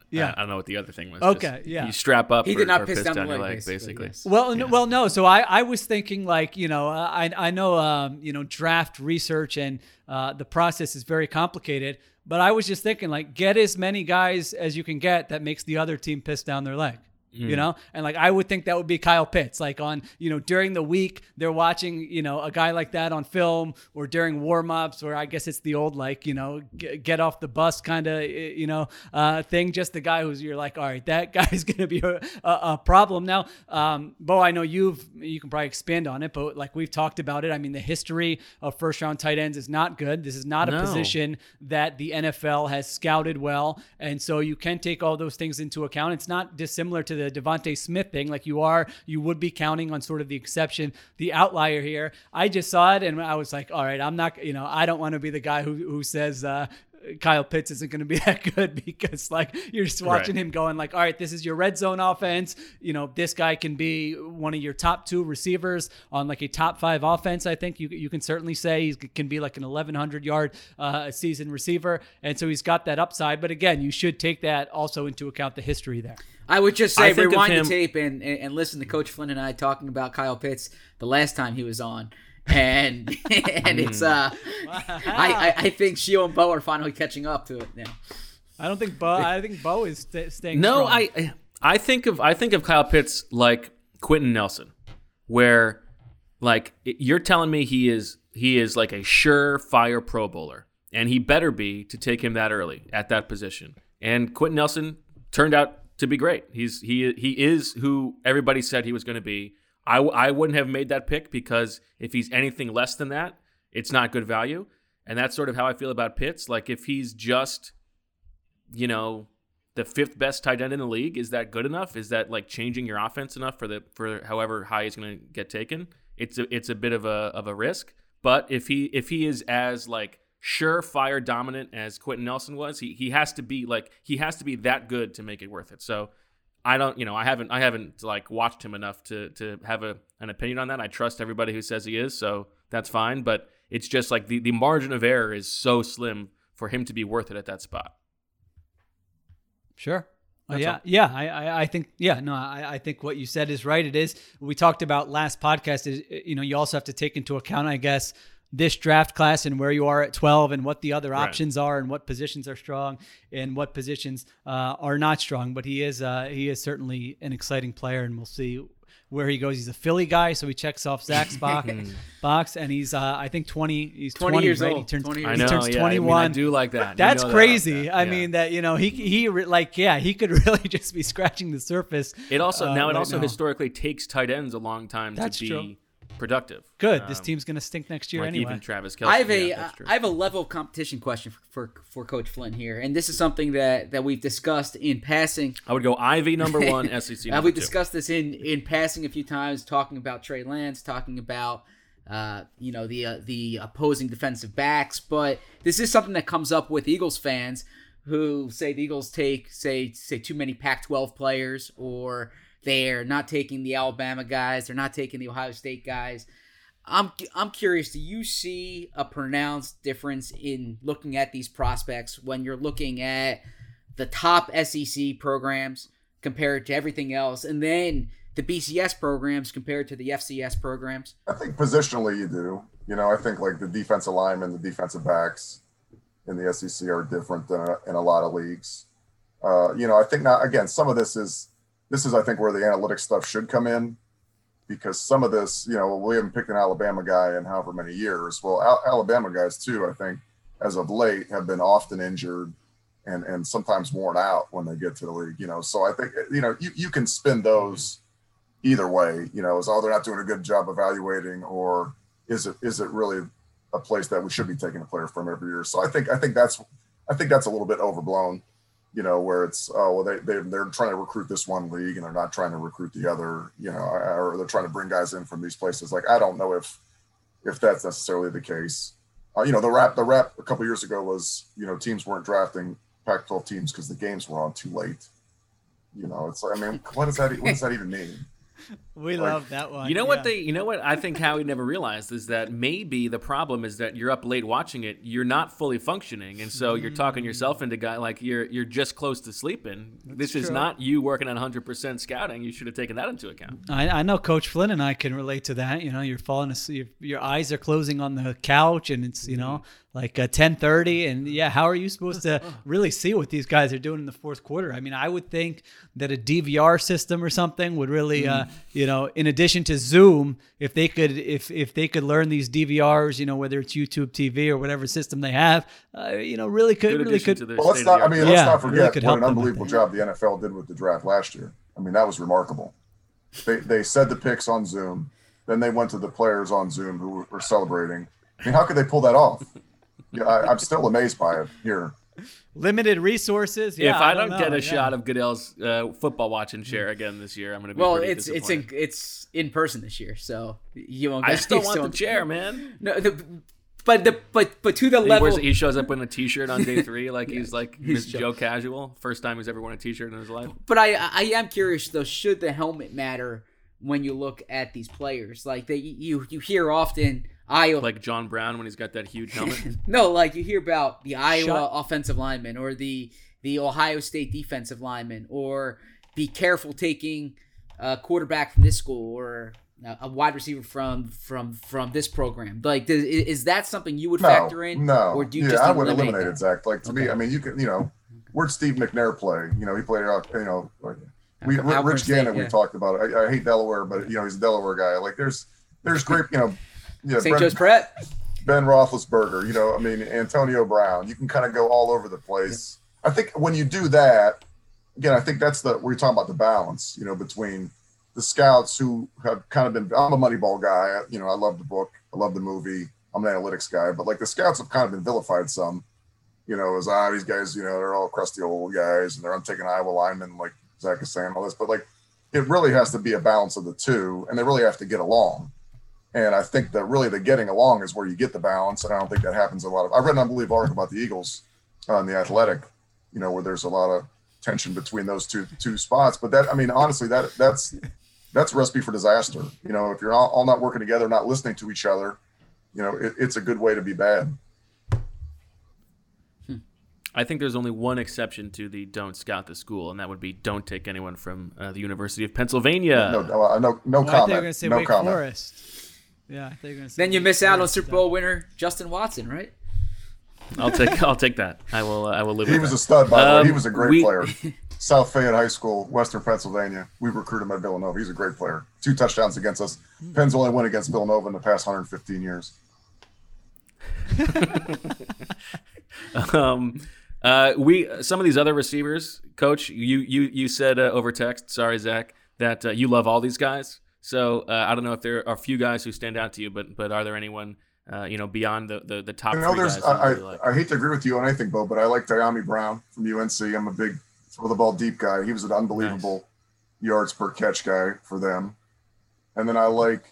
Yeah, I, I don't know what the other thing was. Okay, just, yeah, you strap up. He did or, not or piss down, down leg, your leg, basically. basically. Yes. Well, yeah. no, well, no. So I, I was thinking like you know I I know um you know draft research and uh, the process is very complicated, but I was just thinking like get as many guys as you can get that makes the other team piss down their leg. You know, and like, I would think that would be Kyle Pitts, like on, you know, during the week they're watching, you know, a guy like that on film or during warm ups, or I guess it's the old, like, you know, g- get off the bus kind of, you know, uh, thing, just the guy who's, you're like, all right, that guy's going to be a, a, a problem. Now, um, Bo, I know you've, you can probably expand on it, but like we've talked about it. I mean, the history of first round tight ends is not good. This is not no. a position that the N F L has scouted well. And so you can take all those things into account. It's not dissimilar to the DeVonta Smith thing, like you are, you would be counting on sort of the exception, the outlier here. I just saw it and I was like, all right, I'm not, you know, I don't want to be the guy who who says uh, Kyle Pitts isn't going to be that good, because like you're just watching right. him going like, all right, this is your red zone offense. You know, this guy can be one of your top two receivers on like a top five offense. I think you you can certainly say he can be like an eleven hundred yard uh, season receiver. And so he's got that upside. But again, you should take that also into account, the history there. I would just say rewind the tape and, and, and listen to Coach Flynn and I talking about Kyle Pitts the last time he was on. And and it's uh, wow. I, I, I think Sheila and Bo are finally catching up to it now. I don't think Bo. I think Bo is st- staying. No, strong. I I think of I think of Kyle Pitts like Quentin Nelson, where like you're telling me he is he is like a surefire Pro Bowler, and he better be to take him that early at that position. And Quentin Nelson turned out to be great. He's he he is who everybody said he was going to be. I, I wouldn't have made that pick, because if he's anything less than that, it's not good value. And that's sort of how I feel about Pitts. Like if he's just, you know, the fifth best tight end in the league, is that good enough? Is that like changing your offense enough for the for however high he's going to get taken? It's a, it's a bit of a of a risk. But if he if he is as like surefire dominant as Quentin Nelson was, he he has to be like he has to be that good to make it worth it. So. I don't, you know, I haven't, I haven't like watched him enough to to have a an opinion on that. I trust everybody who says he is, so that's fine. But it's just like the, the margin of error is so slim for him to be worth it at that spot. Sure. Uh, yeah, all. yeah, I, I, I think, yeah, no, I, I think what you said is right. It is. We talked about last podcast is, you know, you also have to take into account, I guess, this draft class and where you are at twelve and what the other right. options are and what positions are strong and what positions uh, are not strong. But he is uh, he is certainly an exciting player, and we'll see where he goes. He's a Philly guy, so he checks off Zach's box, box and he's uh, I think twenty. He's twenty, twenty years right? old. He turns, twenty years. I know, he turns yeah. twenty-one. I mean, I do like that. That's you know crazy. That. I yeah. mean that you know he he re- like yeah he could really just be scratching the surface. It also uh, now it right also now. Historically takes tight ends a long time That's to be. True. Productive. Good. Um, this team's going to stink next year like anyway. Even Travis Kelce. I have a yeah, I have a level of competition question for, for for Coach Flynn here, and this is something that, that we've discussed in passing. I would go Ivy number one, S E C number two. We discussed this in, in passing a few times, talking about Trey Lance, talking about uh you know the uh, the opposing defensive backs, but this is something that comes up with Eagles fans who say the Eagles take say say too many Pac twelve players, or they're not taking the Alabama guys. They're not taking the Ohio State guys. I'm I'm curious, do you see a pronounced difference in looking at these prospects when you're looking at the top S E C programs compared to everything else, and then the B C S programs compared to the F C S programs? I think positionally you do. You know, I think like the defensive linemen, the defensive backs in the S E C are different than in a lot of leagues. Uh, you know, I think now, again, some of this is – This is, I think, where the analytics stuff should come in, because some of this, you know, we haven't picked an Alabama guy in however many years. Well, Al- Alabama guys, too, I think, as of late, have been often injured and, and sometimes worn out when they get to the league, you know. So I think, you know, you, you can spin those either way, you know, as oh, they're not doing a good job evaluating, or is it is it really a place that we should be taking a player from every year? So I think I think that's I think that's a little bit overblown, you know, where it's, oh, well, they, they, they're trying to recruit this one league and they're not trying to recruit the other, you know, or they're trying to bring guys in from these places. Like, I don't know if, if that's necessarily the case. Uh, you know, the rap, the rap a couple of years ago was, you know, teams weren't drafting Pac twelve teams because the games were on too late. You know, it's like, I mean, what does that, what does that even mean? We like, love that one. You know yeah. what they, you know what I think Howie never realized is that maybe the problem is that you're up late watching it. You're not fully functioning. And so you're talking yourself into guy, like you're, you're just close to sleeping. That's this true. Is not you working on hundred percent scouting. You should have taken that into account. I, I know Coach Flynn and I can relate to that. You know, you're falling asleep, your, your eyes are closing on the couch and it's, you know, like a ten thirty and yeah, how are you supposed to really see what these guys are doing in the fourth quarter? I mean, I would think that a D V R system or something would really, mm. uh, you know, in addition to Zoom, if they could, if, if they could learn these D V Rs, you know, whether it's YouTube T V or whatever system they have, uh, you know, really could, really could. Well, let's not, I mean, let's yeah, not forget really what an unbelievable job the N F L did with the draft last year. I mean, that was remarkable. They, they said the picks on Zoom, then they went to the players on Zoom who were celebrating. I mean, how could they pull that off? Yeah, I, I'm still amazed by it here. Limited resources. Yeah, if I, I don't, don't get a yeah. shot of Goodell's uh, football watching share again this year, I'm going to be well, pretty disappointed. Well, it's in, it's in person this year, so you won't get I still want the chair, man. No, the, but the but but to the he level wears, he shows up in a t-shirt on day three, like yeah, he's like he's Joe, Joe Casual, first time he's ever worn a t-shirt in his life. But I I am curious though, should the helmet matter when you look at these players? Like they you you hear often. Iowa. Like John Brown when he's got that huge helmet? No, like you hear about the Iowa Shut. offensive lineman or the the Ohio State defensive lineman or be careful taking a quarterback from this school or a wide receiver from from, from this program. Like, does, is that something you would no, factor in? No, or do you yeah, just I would eliminate that? Zach. Like to okay. me, I mean, you can, you know, where'd Steve McNair play? You know, he played, you know, like, we Rich, Rich Gannon. Yeah. We talked about it. I, I hate Delaware, but you know, he's a Delaware guy. Like, there's there's great, you know. Yeah, Saint Joe's Pratt, Ben Roethlisberger, you know, I mean, Antonio Brown. You can kind of go all over the place. Yeah. I think when you do that, again, I think that's the, we're talking about the balance, you know, between the scouts who have kind of been, I'm a Moneyball guy. You know, I love the book. I love the movie. I'm an analytics guy. But, like, the scouts have kind of been vilified some, you know, as, ah, these guys, you know, they're all crusty old guys and they're untaken Iowa linemen, like Zach is saying, all this. But, like, it really has to be a balance of the two, and they really have to get along. And I think that really the getting along is where you get the balance. And I don't think that happens a lot of, I read an unbelievable article about the Eagles on the Athletic, you know, where there's a lot of tension between those two, two spots. But that, I mean, honestly, that that's, that's a recipe for disaster. You know, if you're all, all not working together, not listening to each other, you know, it, it's a good way to be bad. I think there's only one exception to the don't scout the school, and that would be don't take anyone from uh, the University of Pennsylvania. No, no, no, no well, comment. I thought you were going to say no Wake comment. Forest. Yeah, I think then you miss out on Super Bowl winner Justin Watson, right? I'll take I'll take that. I will uh, I will live. He with was that. a stud, by the um, way. He was a great we, player. South Fayette High School, Western Pennsylvania. We recruited him at Villanova. He's a great player. Two touchdowns against us. Penn's only won against Villanova in the past one hundred fifteen years. um, uh, we some of these other receivers, Coach. You you you said uh, over text. Sorry, Zach, that uh, you love all these guys. So uh, I don't know if there are a few guys who stand out to you, but but are there anyone, uh, you know, beyond the, the, the top you know, three guys? I, really I, like? I hate to agree with you on anything, Bo, but I like Diami Brown from U N C. I'm a big throw the ball deep guy. He was an unbelievable nice. yards per catch guy for them. And then I like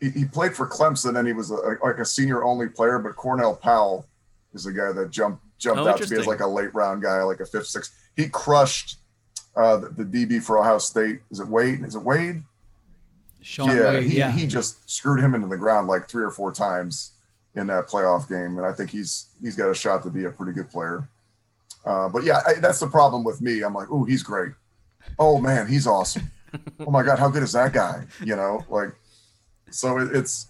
he, – he played for Clemson, and he was a, like a senior-only player, but Cornell Powell is a guy that jumped jumped oh, out to me as like a late-round guy, like a fifth, sixth. He crushed uh, the, the D B for Ohio State. Is it Wade? Is it Wade? Sean yeah, Wade, he, yeah, he just screwed him into the ground like three or four times in that playoff game, and I think he's he's got a shot to be a pretty good player. Uh, but yeah, I, that's the problem with me. I'm like, oh, he's great. Oh man, he's awesome. Oh my God, how good is that guy? You know, like so it, it's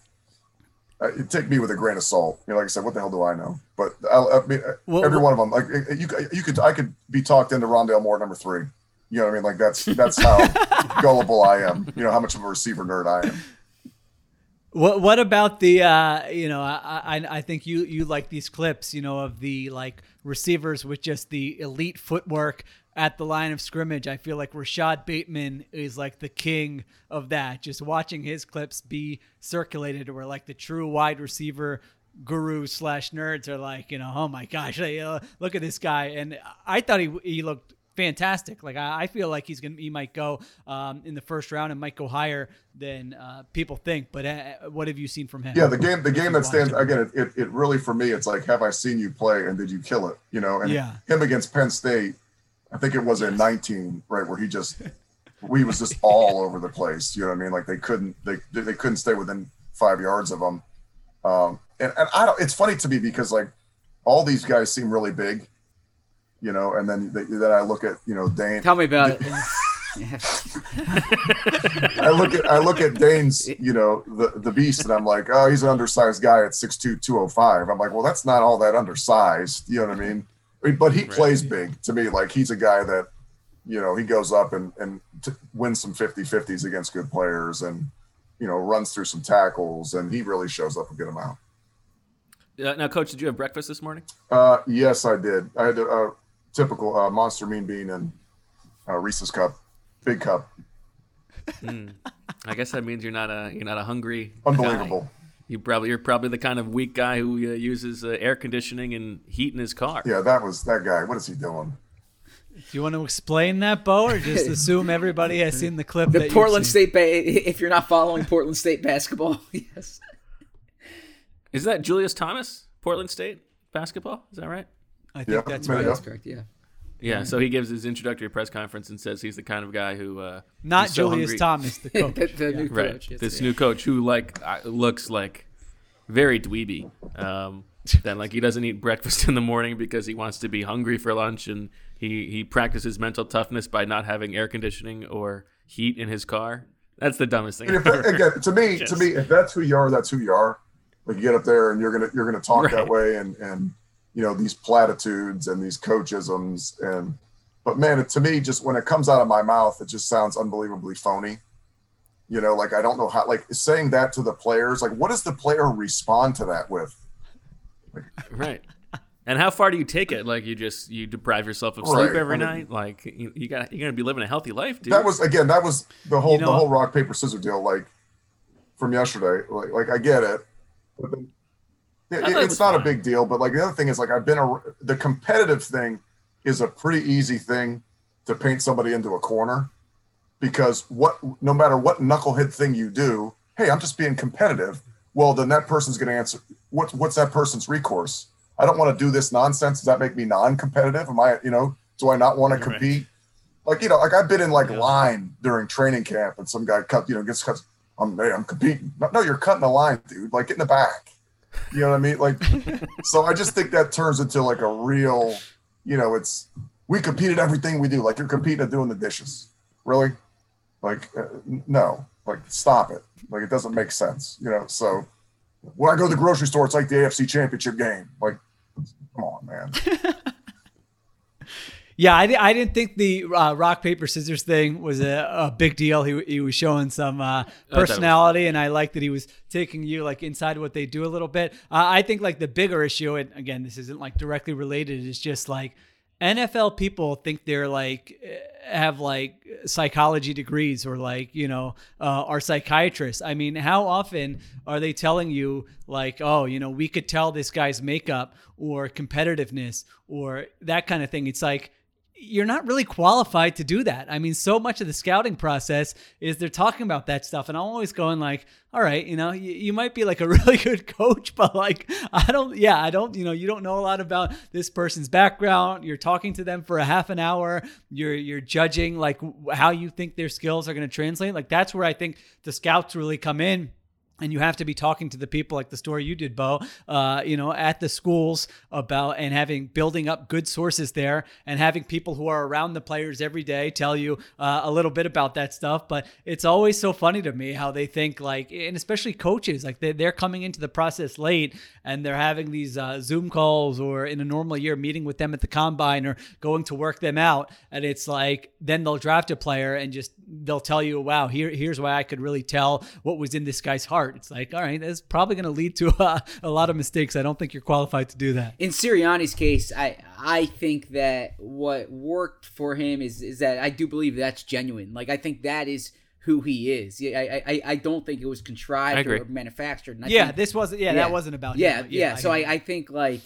it take me with a grain of salt. You know, like I said, what the hell do I know? But I, I mean, well, every well, one of them, like you, you could I could be talked into Rondale Moore number three. You know what I mean? Like that's that's how gullible I am. You know how much of a receiver nerd I am. What What about the? Uh, you know, I, I I think you you like these clips. You know, of the like receivers with just the elite footwork at the line of scrimmage. I feel like Rashad Bateman is like the king of that. Just watching his clips be circulated, where like the true wide receiver guru slash nerds are like, you know, oh my gosh, I, uh, look at this guy. And I thought he he looked fantastic. Like I, I feel like he's gonna he might go um, in the first round and might go higher than uh, people think. But uh, what have you seen from him? Yeah, the game the game that stands again. It, it it really for me, it's like, have I seen you play and did you kill it? You know, and yeah. him against Penn State, I think it was in nineteen, right, where he just we was just all over the place. You know what I mean? Like they couldn't they they couldn't stay within five yards of him. Um, and, and I don't, it's funny to me because like all these guys seem really big, you know, and then, they, then I look at, you know, Dane. Tell me about Dane. it. I look at, I look at Dane's, you know, the, the beast, and I'm like, oh, he's an undersized guy at six two, two oh five. I'm like, well, that's not all that undersized. You know what I mean? I mean but he right. plays big to me. Like he's a guy that, you know, he goes up and, and t- wins some fifty-fifties against good players and, you know, runs through some tackles, and he really shows up a good amount. Uh, now, Coach, did you have breakfast this morning? Uh, yes, I did. I had a, a typical uh, Monster Mean Bean and uh, Reese's Cup, big cup. Mm. I guess that means you're not a you're not a hungry. Unbelievable. Guy. You probably you're probably the kind of weak guy who uh, uses uh, air conditioning and heat in his car. Yeah, that was that guy. What is he doing? Do you want to explain that, Bo, or just assume everybody has seen the clip? The that Portland you've seen? State, ba- if you're not following Portland State basketball, yes. Is that Julius Thomas, Portland State basketball? Is that right? I think yeah, that's right. That's correct. Yeah. Yeah. So he gives his introductory press conference and says he's the kind of guy who uh, not so Julius hungry. Thomas, the coach, the, the yeah. new right. coach, yes, this yeah. new coach who like looks like very dweeby. Um, then like he doesn't eat breakfast in the morning because he wants to be hungry for lunch and. He he practices mental toughness by not having air conditioning or heat in his car. That's the dumbest thing. If that, again, to me, Just. to me, if that's who you are, that's who you are. Like you get up there and you're gonna you're gonna talk right. that way, and and you know these platitudes and these coachisms and. But man, it, to me, just when it comes out of my mouth, it just sounds unbelievably phony. You know, like I don't know how. Like saying that to the players, like what does the player respond to that with? Like, right. And how far do you take it? Like you just you deprive yourself of sleep right. every I mean, night. Like you, you got you're gonna be living a healthy life, dude. That was again. That was the whole you know, the whole rock paper scissors deal. Like from yesterday. Like like I get it. But then, it, it it's not fine. a big deal. But like the other thing is like I've been a the competitive thing is a pretty easy thing to paint somebody into a corner because what no matter what knucklehead thing you do, hey, I'm just being competitive. Well, then that person's gonna answer. What what's that person's recourse? I don't want to do this nonsense. Does that make me non-competitive? Am I, you know, do I not want to compete? Right. Like, you know, like I've been in like yeah. line during training camp and some guy cut, you know, gets cut. I'm, hey, I'm competing. No, no, you're cutting the line, dude. Like get in the back. You know what I mean? Like, so I just think that turns into like a real, you know, it's, we compete at everything we do. Like you're competing at doing the dishes. Really? Like, uh, no, like stop it. Like it doesn't make sense, you know? So when I go to the grocery store, it's like the A F C championship game. Like, come on, man. yeah, I, I didn't think the uh, rock, paper, scissors thing was a, a big deal. He he was showing some uh, personality, oh, and I liked that he was taking you like inside what they do a little bit. Uh, I think like the bigger issue, and again, this isn't like directly related, is just like N F L people think they're like have like psychology degrees or like, you know, uh, are psychiatrists. I mean, how often are they telling you like, oh, you know, we could tell this guy's makeup or competitiveness or that kind of thing. It's like, you're not really qualified to do that. I mean, so much of the scouting process is they're talking about that stuff. And I'm always going like, all right, you know, you, you might be like a really good coach, but like, I don't, yeah, I don't, you know, you don't know a lot about this person's background. You're talking to them for a half an hour. You're, you're judging like how you think their skills are going to translate. Like that's where I think the scouts really come in. And you have to be talking to the people like the story you did, Bo, uh, you know, at the schools about and having building up good sources there and having people who are around the players every day tell you uh, a little bit about that stuff. But it's always so funny to me how they think like, and especially coaches, like they, they're coming into the process late and they're having these uh, Zoom calls or in a normal year meeting with them at the combine or going to work them out. And it's like, then they'll draft a player and just they'll tell you, wow, here, here's why I could really tell what was in this guy's heart. It's like, all right, that's probably going to lead to uh, a lot of mistakes. I don't think you're qualified to do that. In Sirianni's case, I I think that what worked for him is, is that I do believe that's genuine. Like, I think that is who he is. Yeah, I I, I don't think it was contrived or manufactured. And I yeah, think, this wasn't. Yeah, yeah, that wasn't about. Yeah, him, yeah. yeah. So I, I think like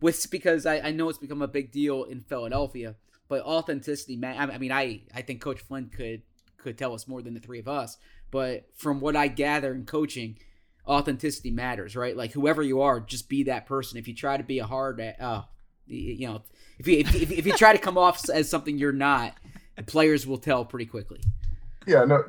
with because I, I know it's become a big deal in Philadelphia, but authenticity, man. I mean, I, I think Coach Flynn could could tell us more than the three of us. But from what I gather in coaching, authenticity matters, right? Like whoever you are, just be that person. If you try to be a hard, uh, you know, if you if, if you try to come off as something you're not, players will tell pretty quickly. Yeah, no.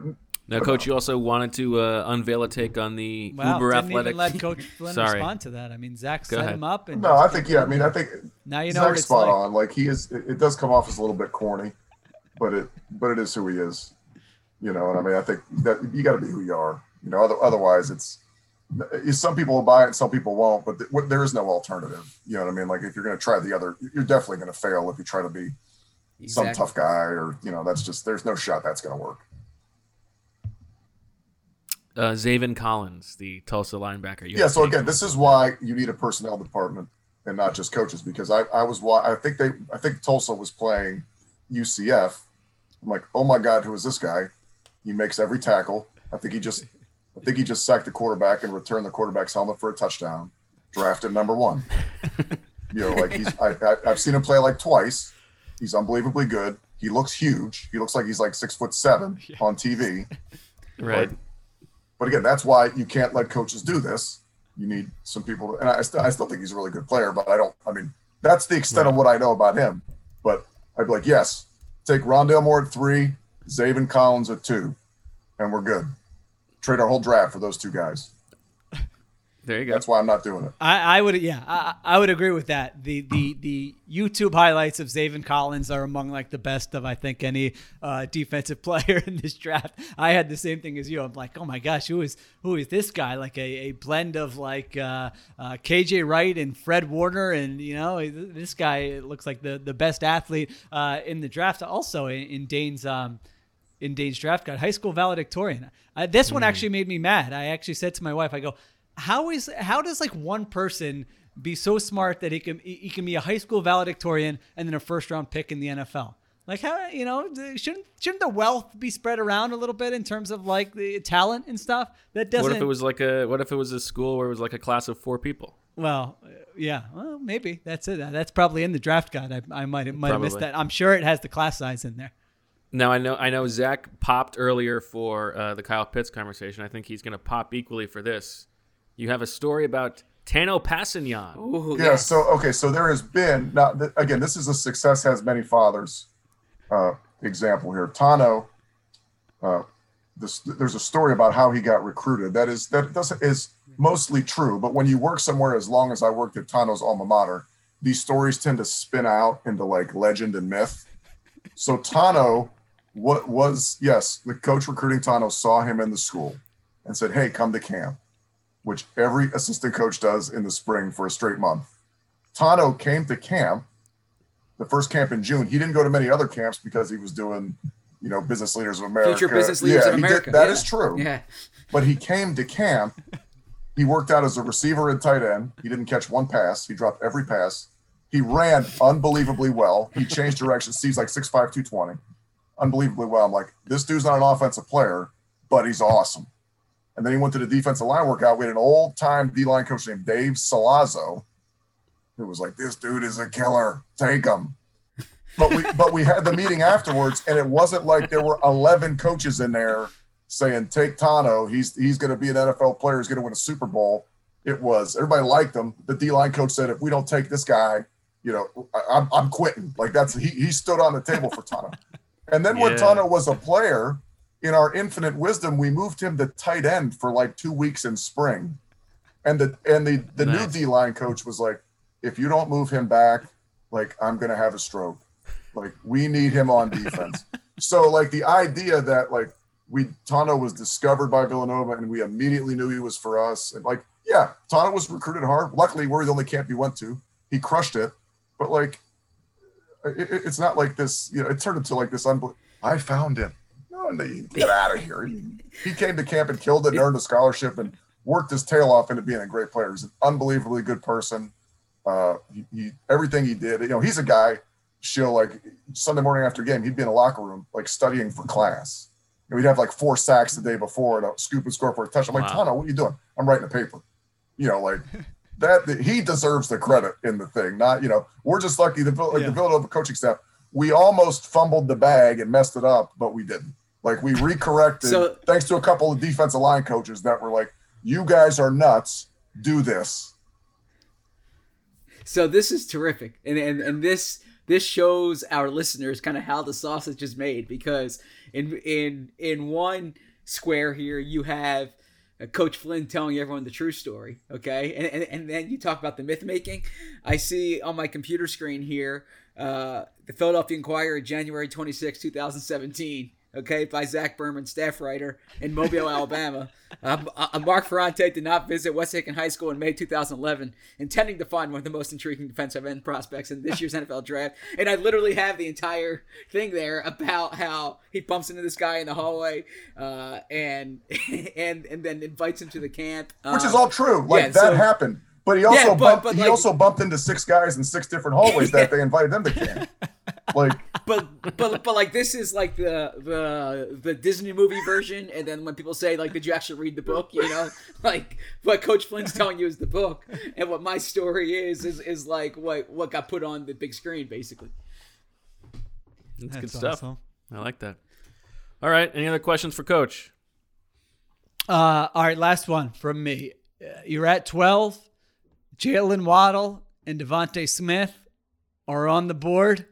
Now, Coach, you also wanted to uh, unveil a take on the wow, Uber didn't Athletic. Even let Coach Flynn Sorry. respond to that. I mean, Zach set him up. And no, I think yeah. I mean, I think now you know Zach's it's spot like. on. Like he is, it, it does come off as a little bit corny, but it but it is who he is. You know, and I mean, I think that you got to be who you are. You know, other, otherwise, it's some people will buy it, some people won't. But th- there is no alternative. You know what I mean? Like if you're going to try the other, you're definitely going to fail if you try to be exactly. some tough guy or you know. That's just there's no shot that's going to work. Uh, Zaven Collins, the Tulsa linebacker. You yeah, so again, him. This is why you need a personnel department and not just coaches, because I, I was I think they I think Tulsa was playing U C F. I'm like, oh my God, who is this guy? He makes every tackle. I think he just I think he just sacked the quarterback and returned the quarterback's helmet for a touchdown. Drafted number one. You know, like he's I, I, I've seen him play like twice. He's unbelievably good. He looks huge. He looks like he's like six foot seven on T V. Right. Like, but again, that's why you can't let coaches do this. You need some people to, and I, st- I still think he's a really good player, but I don't, I mean, that's the extent right. of what I know about him. But I'd be like, yes, take Rondale Moore at three, Zaven Collins at two, and we're good. Trade our whole draft for those two guys. There you go. That's why I'm not doing it. I, I would, yeah, I, I would agree with that. The the the YouTube highlights of Zaven Collins are among like the best of I think any uh, defensive player in this draft. I had the same thing as you. I'm like, oh my gosh, who is who is this guy? Like a, a blend of like uh, uh, K J Wright and Fred Warner, and you know this guy looks like the the best athlete uh, in the draft. Also in, in Dane's. Um, in Dane's draft guide, high school valedictorian. Uh, this mm. one actually made me mad. I actually said to my wife, I go, How is how does like one person be so smart that he can he can be a high school valedictorian and then a first round pick in the N F L? Like how you know shouldn't shouldn't the wealth be spread around a little bit in terms of like the talent and stuff? That doesn't. What if it was like a what if it was a school where it was like a class of four people? Well, yeah, well maybe that's it. That's probably in the draft guide. I I might might have missed that. I'm sure it has the class size in there. Now, I know I know Zach popped earlier for uh, the Kyle Pitts conversation. I think he's going to pop equally for this. You have a story about Tanoh Kpassagnon. Ooh, yeah, yes. so, okay, so there has been, now, th- again, this is a success has many fathers uh, example here. Tanoh, uh, this, there's a story about how he got recruited. That is that doesn't, is mostly true, but when you work somewhere, as long as I worked at Tanoh's alma mater, these stories tend to spin out into like legend and myth. So Tanoh what was, yes, the coach recruiting Tanoh saw him in the school and said, hey, come to camp, which every assistant coach does in the spring for a straight month. Tanoh came to camp, the first camp in June. He didn't go to many other camps because he was doing, you know, Business Leaders of America. Future Business Leaders yeah, of America. Did, that yeah. is true. Yeah. But he came to camp. He worked out as a receiver and tight end. He didn't catch one pass. He dropped every pass. He ran unbelievably well. He changed directions. He's like six five, two twenty. Unbelievably well. I'm like, this dude's not an offensive player, but he's awesome. And then he went to the defensive line workout. We had an old-time D-line coach named Dave Salazzo who was like, this dude is a killer. Take him. But we but we had the meeting afterwards, and it wasn't like there were eleven coaches in there saying, take Tanoh. He's, he's going to be an N F L player. He's going to win a Super Bowl. It was. Everybody liked him. The D-line coach said, if we don't take this guy, you know, I, I'm, I'm quitting. Like, that's he, he stood on the table for Tanoh. And then yeah. when Tanoh was a player, in our infinite wisdom, we moved him to tight end for like two weeks in spring. And the and the, the nice. new D-line coach was like, if you don't move him back, like, I'm going to have a stroke. Like, we need him on defense. So, like, the idea that, like, we Tanoh was discovered by Villanova and we immediately knew he was for us. And, like, yeah, Tanoh was recruited hard. Luckily, we're the only camp he went to. He crushed it. But, like, it, it, it's not like this, you know, it turned into, like, this unbelievable. I found him. Get out of here. He came to camp and killed it and earned a scholarship and worked his tail off into being a great player. He's an unbelievably good person. Uh, he, he everything he did, you know, he's a guy, she'll like Sunday morning after game, he'd be in the locker room, like studying for class. And we'd have like four sacks the day before and a scoop and score for a touchdown. I'm like, wow. Tanoh, what are you doing? I'm writing a paper. You know, like that, that he deserves the credit in the thing. Not, you know, we're just lucky. The, like yeah. the Villanova coaching staff, we almost fumbled the bag and messed it up, but we didn't. Like we recorrected so, thanks to a couple of defensive line coaches that were like, you guys are nuts. Do this. So this is terrific. And, and, and this, This shows our listeners kind of how the sausage is made, because in in in one square here you have Coach Flynn telling everyone the true story, okay? And and, and then you talk about the myth-making. I see on my computer screen here uh, the Philadelphia Inquirer, January twenty-sixth, twenty seventeen, okay, by Zach Berman, staff writer in Mobile, Alabama. Um, uh, Mark Ferrante did not visit Westhaven High School in May twenty eleven, intending to find one of the most intriguing defensive end prospects in this year's N F L draft. And I literally have the entire thing there about how he bumps into this guy in the hallway uh, and and and then invites him to the camp. Um, Which is all true. Like, yeah, that so, happened. But he also yeah, but, bumped but he like, also bumped into six guys in six different hallways yeah. that they invited them to camp. Like, but but but like this is like the the the Disney movie version, and then when people say like, did you actually read the book? You know, like what Coach Flynn's telling you is the book, and what my story is is is like what what got put on the big screen, basically. That's, That's good awesome. stuff. I like that. All right, any other questions for Coach? Uh, all right, last one from me. You're at twelve. Jalen Waddle and DeVonta Smith are on the board.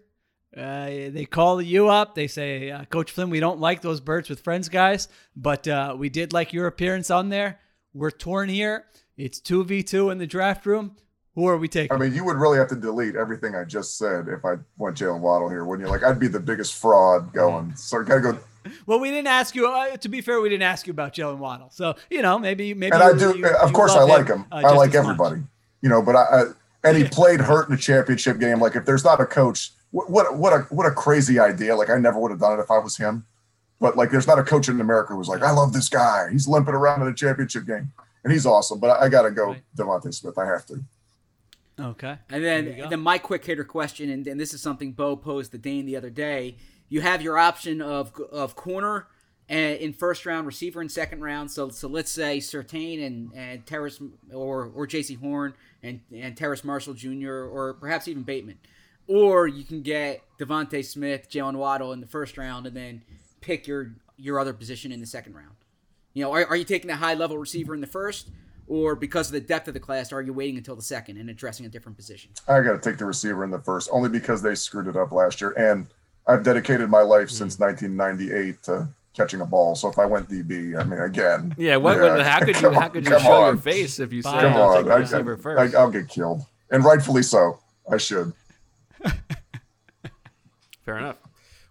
Uh, they call you up. They say, uh, Coach Flynn, we don't like those Birds with Friends guys, but uh, we did like your appearance on there. We're torn here. It's two v two in the draft room. Who are we taking? I mean, you would really have to delete everything I just said if I want Jalen Waddle here, wouldn't you? Like, I'd be the biggest fraud going. So gotta go. Well, we didn't ask you. Uh, to be fair, we didn't ask you about Jalen Waddle. So, you know, maybe maybe. And I do. You, of you course, I like him. him. Uh, I like everybody. Much. You know, but I, I and he played hurt in a championship game. Like, if there's not a coach. What what a what a crazy idea! Like, I never would have done it if I was him, but like there's not a coach in America who's like, I love this guy. He's limping around in a championship game, and he's awesome. But I, I gotta go, right. DeVonta Smith. I have to. Okay. And then then my quick hitter question, and, and this is something Bo posed to Dane the other day. You have your option of of corner in first round, receiver in second round. So so let's say Surtain and and Terrace or or J C Horn and and Terrace Marshall Junior or perhaps even Bateman. Or you can get DeVonta Smith, Jalen Waddle in the first round, and then pick your, your other position in the second round. You know, are are you taking a high-level receiver in the first, or because of the depth of the class, are you waiting until the second and addressing a different position? I got to take the receiver in the first, only because they screwed it up last year, and I've dedicated my life mm-hmm. since nineteen ninety-eight to catching a ball. So if I went D B, I mean, again. Yeah, what? Yeah, what how could you, on, how could you show on. your face if you say come I'll on, take the receiver I, first? I, I'll get killed, and rightfully so. I should. Fair enough.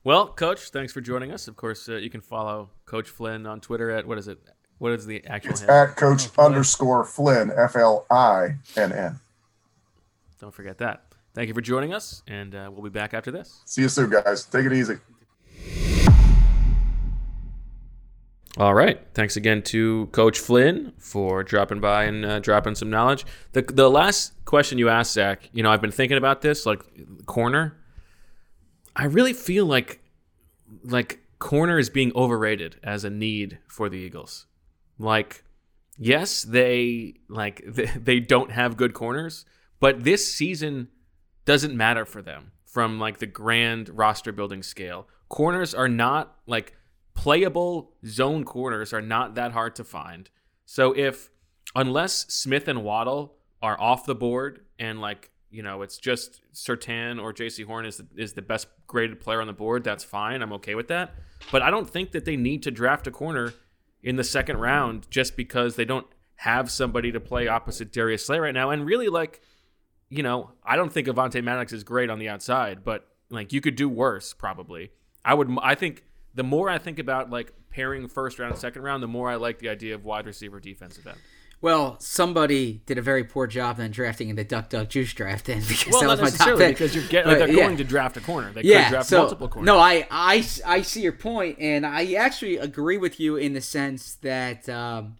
Well, Coach, thanks for joining us. Of course, uh, you can follow Coach Flynn on Twitter at what is it? What is the actual? It's handle? At Coach oh, underscore Flynn, F L I N N. Don't forget that. Thank you for joining us, and uh, we'll be back after this. See you soon, guys. Take it easy. All right. Thanks again to Coach Flynn for dropping by and uh, dropping some knowledge. The the last question you asked, Zach, you know, I've been thinking about this, like corner. I really feel like like corner is being overrated as a need for the Eagles. Like, yes, they like they, they don't have good corners, but this season doesn't matter for them from like the grand roster building scale. Corners are not like playable zone corners are not that hard to find. So if unless Smith and Waddle are off the board and like, you know, it's just Surtain or J C Horn is the, is the best graded player on the board, that's fine. I'm okay with that. But I don't think that they need to draft a corner in the second round just because they don't have somebody to play opposite Darius Slay right now. And really, like, you know, I don't think Avante Maddox is great on the outside, but like you could do worse probably. I would I think the more I think about like pairing first round and second round, the more I like the idea of wide receiver defensive end. Well, somebody did a very poor job then drafting in the Duck Duck Juice draft then because well, that was my top pick. Because you're getting, but, like, they're yeah. going to draft a corner. They yeah, could draft so, multiple corners. No, I, I, I see your point, and I actually agree with you in the sense that um,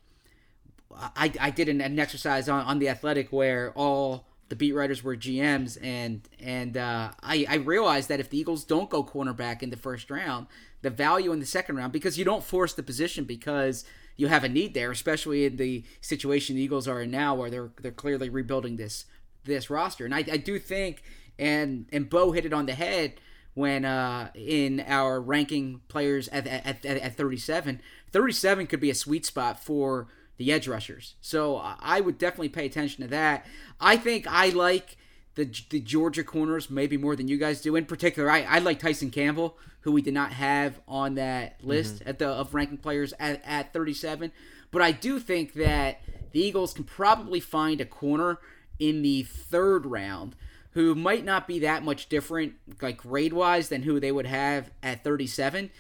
I I did an, an exercise on, on The Athletic where all the beat writers were G Ms, and and uh, I, I realized that if the Eagles don't go cornerback in the first round, the value in the second round, because you don't force the position because you have a need there, especially in the situation the Eagles are in now, where they're they're clearly rebuilding this this roster. And I, I do think, and and Bo hit it on the head when uh, in our ranking players at at, at at thirty-seven, thirty-seven could be a sweet spot for the edge rushers. So I would definitely pay attention to that. I think I like the the Georgia corners maybe more than you guys do. In particular, I, I like Tyson Campbell, who we did not have on that list mm-hmm. at the of ranking players at, at thirty-seven. But I do think that the Eagles can probably find a corner in the third round who might not be that much different, like grade-wise, than who they would have at thirty-seven.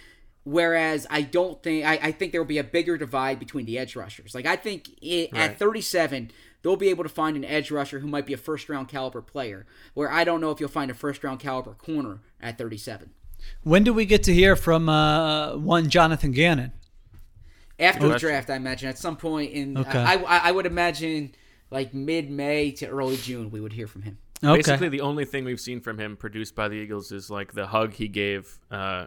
Whereas I don't think I, I think there will be a bigger divide between the edge rushers. Like I think it, right. at thirty-seven, they'll be able to find an edge rusher who might be a first-round caliber player, where I don't know if you'll find a first-round caliber corner at thirty-seven. When do we get to hear from uh, one Jonathan Gannon? After oh, the draft, I imagine. At some point in okay. – I, I, I would imagine like mid-May to early June we would hear from him. Okay. Basically, the only thing we've seen from him produced by the Eagles is like the hug he gave uh,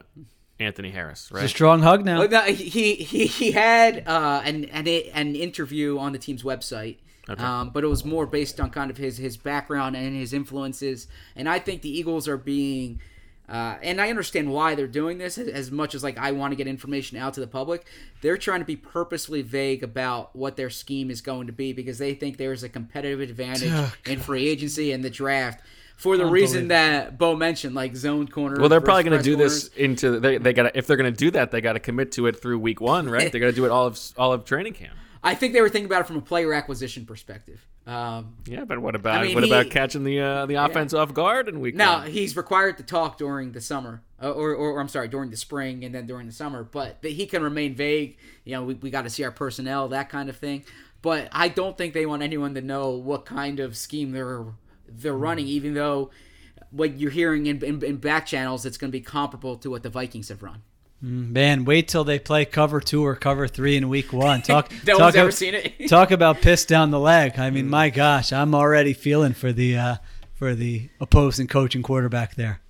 Anthony Harris. Right, it's a strong hug now. Well, he he he had uh, an an an interview on the team's website, okay. um, but it was more based on kind of his his background and his influences. And I think the Eagles are being, uh, and I understand why they're doing this as much as like I want to get information out to the public. They're trying to be purposely vague about what their scheme is going to be because they think there is a competitive advantage oh, in free agency and the draft. For the reason that Bo mentioned, like zone corners. Well, they're probably going to do corners. this into they they got if they're going to do that, they got to commit to it through week one, right? They're going to do it all of all of training camp. I think they were thinking about it from a player acquisition perspective. Um, yeah, but what about I mean, what he, about catching the uh, the offense yeah. off guard in week? No, one? He's required to talk during the summer, or, or or I'm sorry, during the spring and then during the summer. But he can remain vague. You know, we we got to see our personnel, that kind of thing. But I don't think they want anyone to know what kind of scheme they're. They're running, even though what you're hearing in, in, in back channels, it's going to be comparable to what the Vikings have run. Man, wait till they play cover two or cover three in week one. Talk, no one's talk, ever seen it. Talk about piss down the leg. I mean, mm. my gosh, I'm already feeling for the uh, for the opposing coach and quarterback there.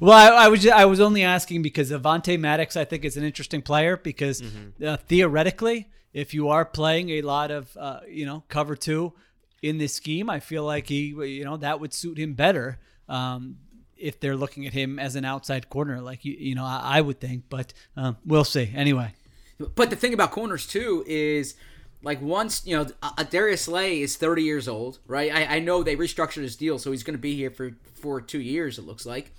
Well, I, I was just, I was only asking because Avante Maddox, I think, is an interesting player because mm-hmm. uh, theoretically, if you are playing a lot of uh, you know cover two. In this scheme, I feel like he, you know, that would suit him better um, if they're looking at him as an outside corner, like, you, you know, I, I would think, but um, we'll see anyway. But the thing about corners, too, is like once, you know, Darius Slay is thirty years old, right? I, I know they restructured his deal, so he's going to be here for, for two years, it looks like.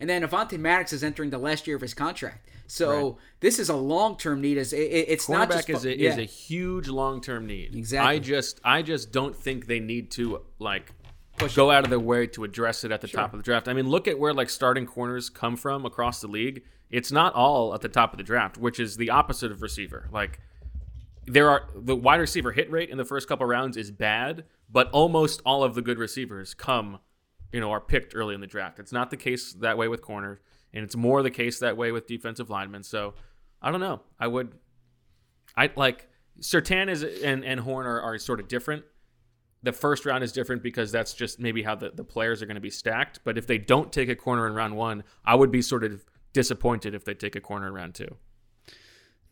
And then Avante Maddox is entering the last year of his contract. So right. this is a long-term need. It's, it, it's not just is a, yeah. is a huge long-term need. Exactly. I just I just don't think they need to like Push go it. out of their way to address it at the sure. top of the draft. I mean, look at where like starting corners come from across the league. It's not all at the top of the draft, which is the opposite of receiver. Like there are the wide receiver hit rate in the first couple rounds is bad, but almost all of the good receivers come, you know, are picked early in the draft. It's not the case that way with corners. And it's more the case that way with defensive linemen. So, I don't know. I would, I like Surtain is and, and Horn are, are sort of different. The first round is different because that's just maybe how the, the players are going to be stacked. But if they don't take a corner in round one, I would be sort of disappointed if they take a corner in round two.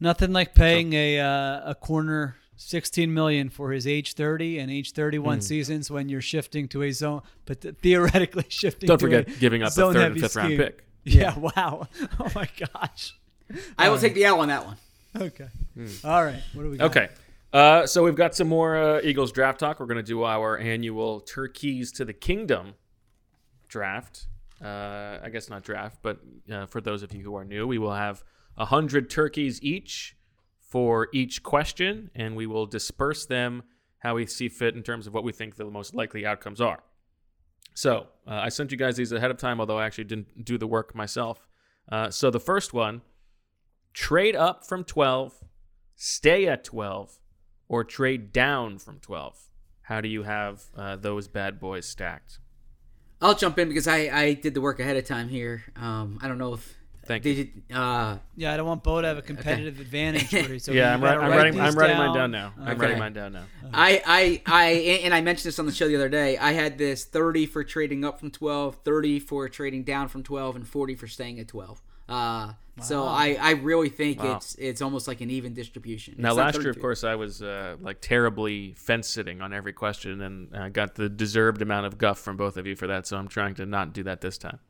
Nothing like paying so. a uh, a corner sixteen million dollars for his age thirty and age thirty-one mm. seasons when you're shifting to a zone, but theoretically shifting. Don't to forget a giving up a third and fifth round pick. Yeah, yeah, wow. Oh, my gosh. I All will right. take the L on that one. Okay. Mm. All right. What do we got? Okay. Uh, so we've got some more uh, Eagles draft talk. We're going to do our annual Turkeys to the Kingdom draft. Uh, I guess not draft, but uh, for those of you who are new, we will have one hundred turkeys each for each question, and we will disperse them how we see fit in terms of what we think the most likely outcomes are. So uh, I sent you guys these ahead of time, although I actually didn't do the work myself. Uh, so the first one, trade up from twelve, stay at twelve, or trade down from twelve. How do you have uh, those bad boys stacked? I'll jump in because I, I did the work ahead of time here. Um, I don't know if Thank Did you. you uh, yeah, I don't want Bo to have a competitive okay. advantage. Where, so yeah, I'm, write, I'm writing. I'm writing down. mine down now. Okay. I'm writing mine down now. Okay. I, I, I, and I mentioned this on the show the other day. I had this thirty for trading up from twelve, thirty for trading down from twelve, and forty for staying at twelve. Uh, wow. So I, I really think wow. it's it's almost like an even distribution. Now, last year, of course, I was uh, like terribly fence sitting on every question, and I got the deserved amount of guff from both of you for that. So I'm trying to not do that this time.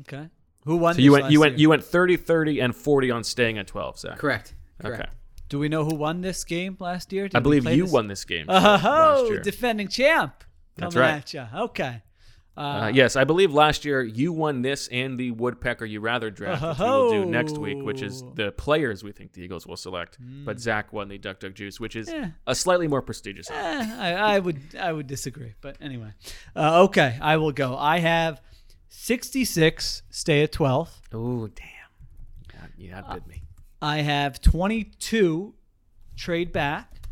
Okay. Who won? So you went, you went, you went thirty, thirty, and forty on staying at twelve. Zach. Correct. Correct. Okay. Do we know who won this game last year? Did I believe you this? won this game. Oh, defending champ. That's right. At you. Okay. Uh, uh, yes, I believe last year you won this and the Woodpecker You Rather draft, which we will do next week, which is the players we think the Eagles will select. Mm. But Zach won the Duck Duck Juice, which is eh. a slightly more prestigious. Eh, I, I would, I would disagree, but anyway. Uh, okay, I will go. I have sixty-six, stay at twelf. Oh, damn. God, you outdid uh, me. I have twenty-two, trade back.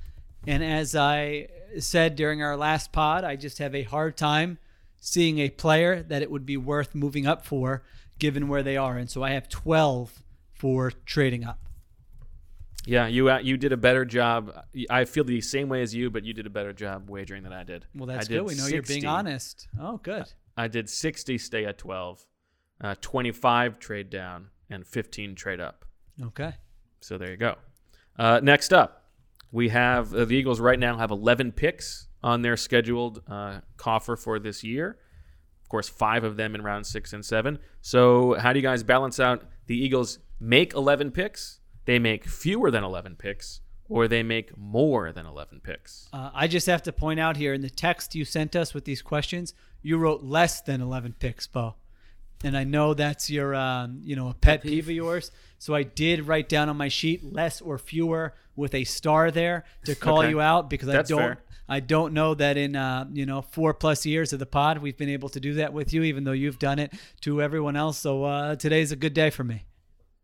And as I said during our last pod, I just have a hard time seeing a player that it would be worth moving up for given where they are. And so I have twelve for trading up. Yeah, you uh, you did a better job. I feel the same way as you, but you did a better job wagering than I did. Well, that's I good. We know sixty. You're being honest. Oh, good. Uh, I did sixty, stay at twelve, uh, twenty-five trade down, and fifteen trade up. Okay. So there you go. Uh, next up, we have uh, the Eagles right now have eleven picks on their scheduled uh, coffer for this year. Of course, five of them in round six and seven. So how do you guys balance out the Eagles make eleven picks, they make fewer than eleven picks, or they make more than eleven picks? Uh, I just have to point out here in the text you sent us with these questions, you wrote less than eleven picks, Bo. And I know that's your, um, you know, a pet peeve of yours. So I did write down on my sheet less or fewer with a star there to call okay. you out because that's I don't fair. I don't know that in, uh, you know, four plus years of the pod, we've been able to do that with you, even though you've done it to everyone else. So uh, today's a good day for me.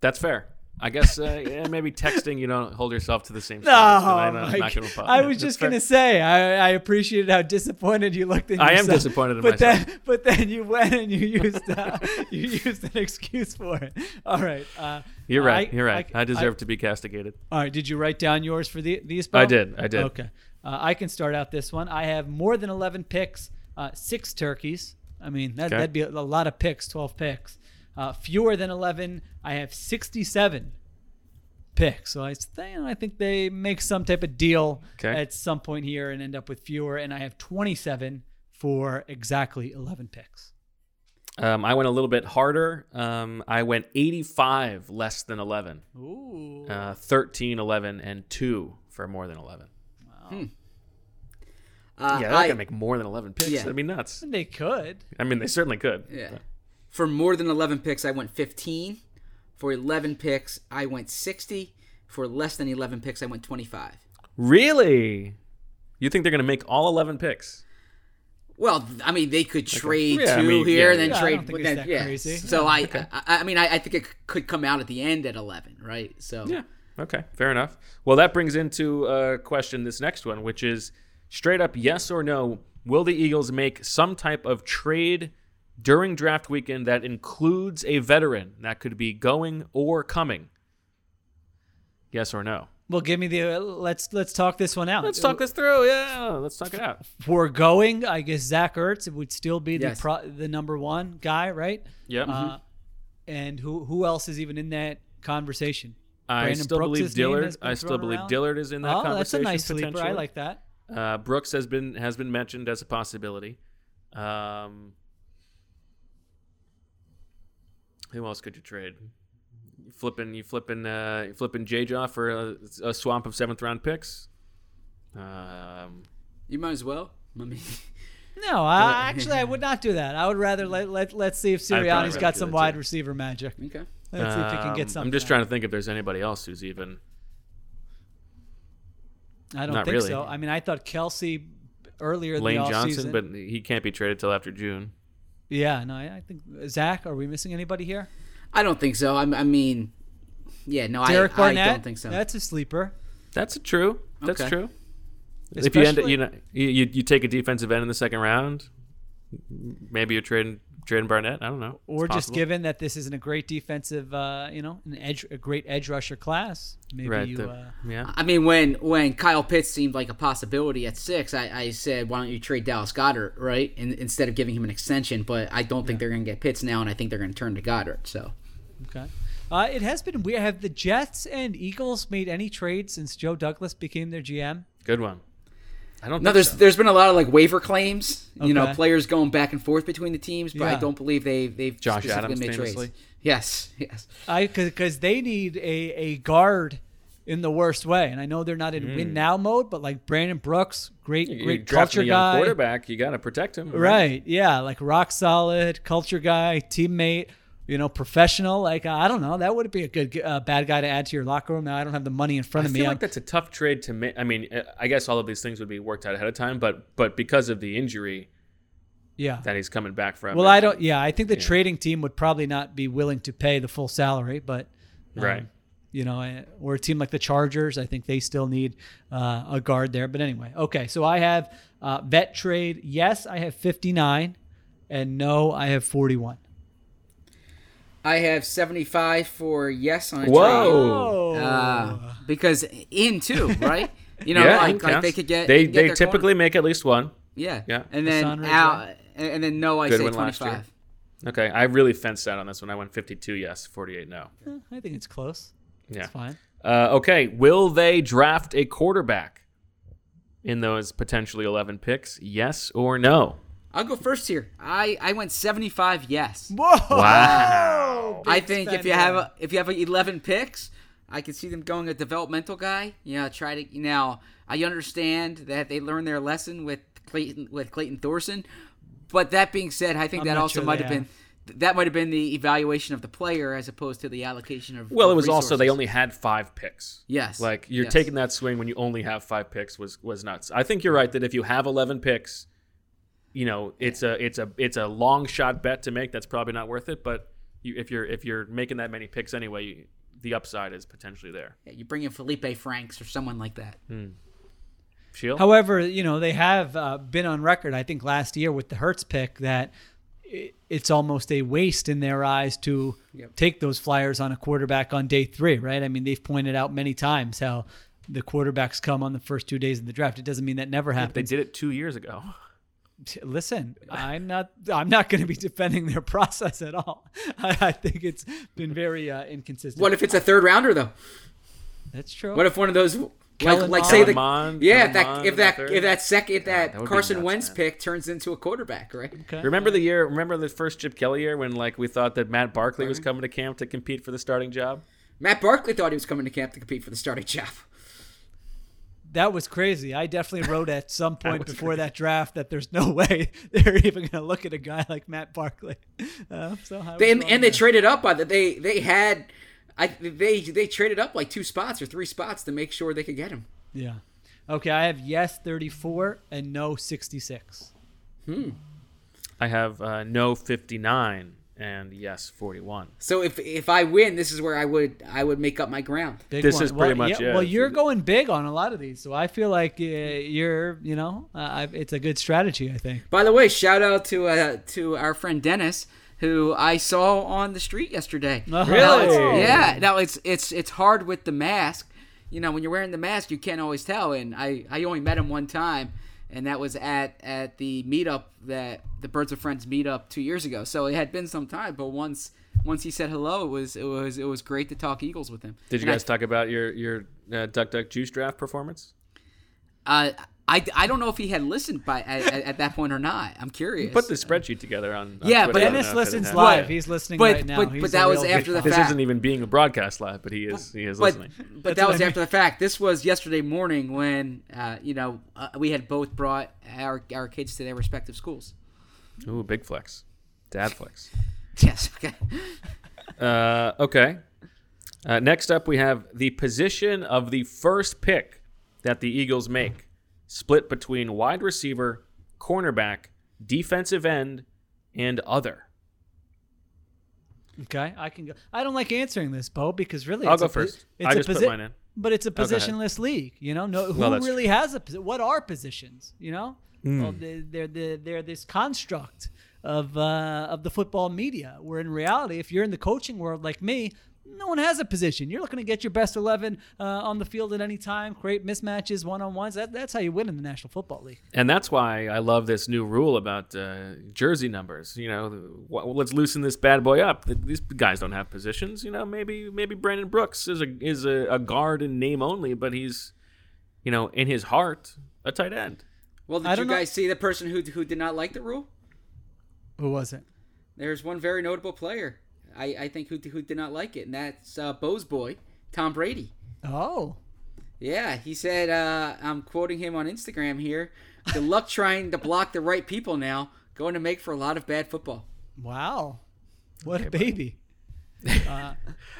That's fair. I guess uh, yeah, maybe texting, you don't hold yourself to the same standards. No, not gonna I was yeah, just going to say, I, I appreciated how disappointed you looked in yourself. I am disappointed in but myself. Then, but then you went and you used uh, you used an excuse for it. All right. Uh, you're right. I, you're right. I, I deserve I, to be castigated. All right. Did you write down yours for the, these? Both? I did. I did. Okay. Uh, I can start out this one. I have more than eleven picks, uh, six turkeys. I mean, that, okay. that'd be a, a lot of picks, twelve picks. Uh, fewer than eleven, I have sixty-seven picks. So I think, I think they make some type of deal okay. at some point here and end up with fewer. And I have twenty-seven for exactly eleven picks. Um, I went a little bit harder. Um, I went eighty-five less than eleven. Ooh. Uh, thirteen, eleven, and two for more than eleven. Wow. Hmm. Uh, yeah, they're going to make more than eleven picks. Yeah. That'd be nuts. They could. I mean, they certainly could. Yeah. But. For more than eleven picks, I went fifteen. For eleven picks, I went sixty. For less than eleven picks, I went twenty-five. Really? You think they're going to make all eleven picks? Well, I mean, they could trade okay. yeah, two I mean, here yeah. and then yeah, trade. I don't think it's then, that yeah. crazy. So yeah. I, okay. I, I mean, I, I think it could come out at the end at eleven, right? So yeah, okay, fair enough. Well, that brings into a question this next one, which is straight up yes or no. Will the Eagles make some type of trade during draft weekend that includes a veteran that could be going or coming? Yes or no? Well, give me the uh, let's let's talk this one out. Let's talk this through. Yeah, let's talk it out. For going, I guess Zach Ertz would still be yes. the pro, the number one guy, right? Yeah. Uh, mm-hmm. And who who else is even in that conversation? I Brandon still Brooks believe Dillard. I still believe around. Dillard is in that oh, conversation. Oh, that's a nice sleeper. I like that. Uh, Brooks has been has been mentioned as a possibility. Um. Who else could you trade? You flipping, you flipping, uh, you flipping J-Jaw for a, a swamp of seventh round picks. Um, you might as well. Let me. No, I, actually, I would not do that. I would rather let let let's see if Sirianni's got some wide too. receiver magic. Okay, let's see if he can get something. I'm just trying to think if there's anybody else who's even. I don't not think really. so. I mean, I thought Kelsey earlier. Lane in the Johnson, offseason, but he can't be traded till after June. Yeah, no, I think Zach. Are we missing anybody here? I don't think so. I, I mean, yeah, no, Derek I, Barnett, I don't think so. That's a sleeper. That's a true. That's okay. true. Especially, if you end, you know, you you take a defensive end in the second round, maybe you're trading Jordan Barnett. I don't know. Or it's just possible. Given that this isn't a great defensive, uh, you know, an edge, a great edge rusher class. Maybe right, you. The, uh, yeah. I mean, when when Kyle Pitts seemed like a possibility at six, I, I said, why don't you trade Dallas Goedert, right? And instead of giving him an extension, but I don't think yeah. they're going to get Pitts now, and I think they're going to turn to Goedert. So. Okay. Uh, it has been weird. Have the Jets and Eagles made any trades since Joe Douglas became their G M? Good one. I don't. No, think there's so. there's been a lot of like waiver claims. Okay. You know, players going back and forth between the teams, but yeah. I don't believe they they've Josh specifically Adams, made famously. Trades. Yes, yes. I because they need a, a guard in the worst way, and I know they're not in mm. win now mode, but like Brandon Brooks, great you, great culture a young guy, quarterback. You got to protect him, right? right? Yeah, like rock solid culture guy, teammate. You know, professional, like, uh, I don't know. That would be a good, uh, bad guy to add to your locker room. Now I don't have the money in front of me. I feel like that's a tough trade to make. I mean, I guess all of these things would be worked out ahead of time, but but because of the injury yeah, that he's coming back from. Well, I don't, yeah, I think the yeah. trading team would probably not be willing to pay the full salary, but, um, right. you know, or a team like the Chargers, I think they still need uh, a guard there. But anyway, okay, so I have uh, vet trade. Yes, I have fifty-nine, and no, I have forty-one. I have seventy-five for yes on a Whoa. trade. Uh, because in two, right? You know, yeah, like, like they could get They, get they typically corner. make at least one. Yeah. Yeah. And then out, and then no, I Good say twenty-five. Okay. I really fenced out on this one. I went fifty-two yes, forty-eight no. Yeah, I think it's close. Yeah. It's fine. Uh, okay. Will they draft a quarterback in those potentially eleven picks? Yes or no? I'll go first here. I, I went seventy-five yes. Whoa! Wow! Big I think spender. if you have a, if you have eleven picks, I can see them going a developmental guy. You know, try to you now. I understand that they learned their lesson with Clayton with Clayton Thorson, but that being said, I think I'm that also sure might have been that might have been the evaluation of the player as opposed to the allocation of. Well, of it was resources. Also they only had five picks. Yes, like you're yes. taking that swing when you only have five picks was was nuts. I think you're right that if you have eleven picks. You know, it's a it's a it's a long shot bet to make. That's probably not worth it. But you, if you're if you're making that many picks anyway, you, the upside is potentially there. Yeah, you bring in Felipe Franks or someone like that. Mm. Sheila? However, you know they have uh, been on record. I think last year with the Hurts pick that it, it's almost a waste in their eyes to yep. take those flyers on a quarterback on day three. Right? I mean, they've pointed out many times how the quarterbacks come on the first two days of the draft. It doesn't mean that never happens. They did it two years ago. Listen, I'm not. I'm not going to be defending their process at all. I, I think it's been very uh, inconsistent. What if it's a third rounder though? That's true. What if one of those, Kellen like, like say the Mond, yeah, that, if that if that second if that, yeah, that Carson nuts, Wentz man. pick turns into a quarterback, right? Okay. Remember the year? Remember the first Chip Kelly year when like we thought that Matt Barkley right. was coming to camp to compete for the starting job? Matt Barkley thought he was coming to camp to compete for the starting job. That was crazy. I definitely wrote at some point that before crazy. that draft that there's no way they're even going to look at a guy like Matt Barkley. Uh, so they, and and they traded up on that. They they had, I they they traded up like two spots or three spots to make sure they could get him. Yeah. Okay. I have yes thirty-four and no sixty-six. Hmm. I have uh, no fifty-nine and yes forty-one. So if if I win, this is where I would I would make up my ground. Big this one. is pretty well, much yeah, it. Well, you're going big on a lot of these, so I feel like uh, you're you know uh, it's a good strategy, I think. By the way, shout out to uh, to our friend Dennis, who I saw on the street yesterday. Oh. Really? Yeah. Now it's it's it's hard with the mask. You know, when you're wearing the mask, you can't always tell. And I I only met him one time. And that was at, at the meetup, that the Birds of Friends meetup two years ago. So it had been some time, but once once he said hello, it was it was it was great to talk Eagles with him. Did you and guys I, talk about your your uh, Duck Duck Juice draft performance? Uh, I, I don't know if he had listened by at, at that point or not. I'm curious. You put the spreadsheet together on. on yeah, Twitter. But Dennis listens live. He's listening but, right now. But, but that was after the fact. This isn't even being broadcast live, but he is he is but, listening. But That's that was I mean. after the fact. This was yesterday morning when uh, you know uh, we had both brought our our kids to their respective schools. Ooh, big flex, dad flex. Yes. Okay. uh, okay. Uh, next up, we have the position of the first pick that the Eagles make. Split between wide receiver, cornerback, defensive end, and other. Okay, I can go. I don't like answering this, Bo, because really, I'll it's go a, first. It's I just posi- put mine in, but it's a positionless oh, league. You know, no, who well, really true. has a position? What are positions? You know, mm. well, they're, they're they're they're this construct of uh, of the football media, where in reality, if you're in the coaching world like me, no one has a position. You're looking to get your best eleven uh, on the field at any time, create mismatches, one-on-ones. That, that's how you win in the National Football League. And that's why I love this new rule about uh, jersey numbers. You know, well, let's loosen this bad boy up. These guys don't have positions. You know, maybe maybe Brandon Brooks is a is a, a guard in name only, but he's, you know, in his heart, a tight end. Well, did you guys know. see the person who who did not like the rule? Who was it? There's one very notable player. I, I think who who did not like it, and that's uh, Bo's boy, Tom Brady. Oh. Yeah, he said, uh, I'm quoting him on Instagram here, "Good luck trying to block the right people now. Going to make for a lot of bad football." Wow. What okay, a baby. uh, I well,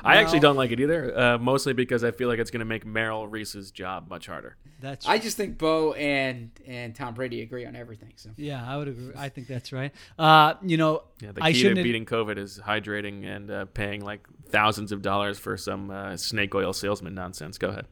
actually don't like it either, uh, mostly because I feel like it's going to make Merrill Reese's job much harder. That's right. I just think Bo and and Tom Brady agree on everything. So yeah, I would agree. I think that's right. Uh, you know, yeah, the key I to beating COVID is hydrating and uh, paying like thousands of dollars for some uh, snake oil salesman nonsense. Go ahead.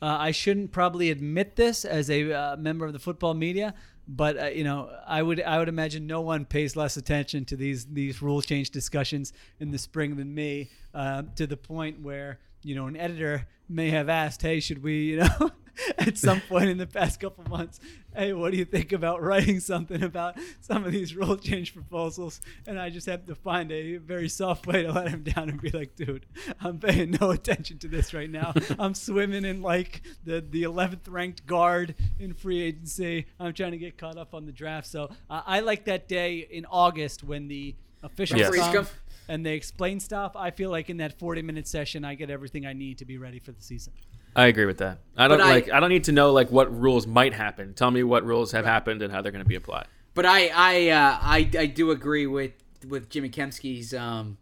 Uh, I shouldn't probably admit this as a uh, member of the football media, but uh, you know, I would I would imagine no one pays less attention to these these rule change discussions in the spring than me. Uh, to the point where, you know, an editor may have asked, "Hey, should we?" You know, at some point in the past couple months, "Hey, what do you think about writing something about some of these rule change proposals?" And I just have to find a very soft way to let him down and be like, "Dude, I'm paying no attention to this right now. I'm swimming in like the, the eleventh ranked guard in free agency. I'm trying to get caught up on the draft." So uh, I like that day in August when the officials yes. come and they explain stuff. I feel like in that forty minute session, I get everything I need to be ready for the season. I agree with that. I don't I, like. I don't need to know like what rules might happen. Tell me what rules have right. happened and how they're going to be applied. But I, I, uh, I, I do agree with, with Jimmy Kemsky's um,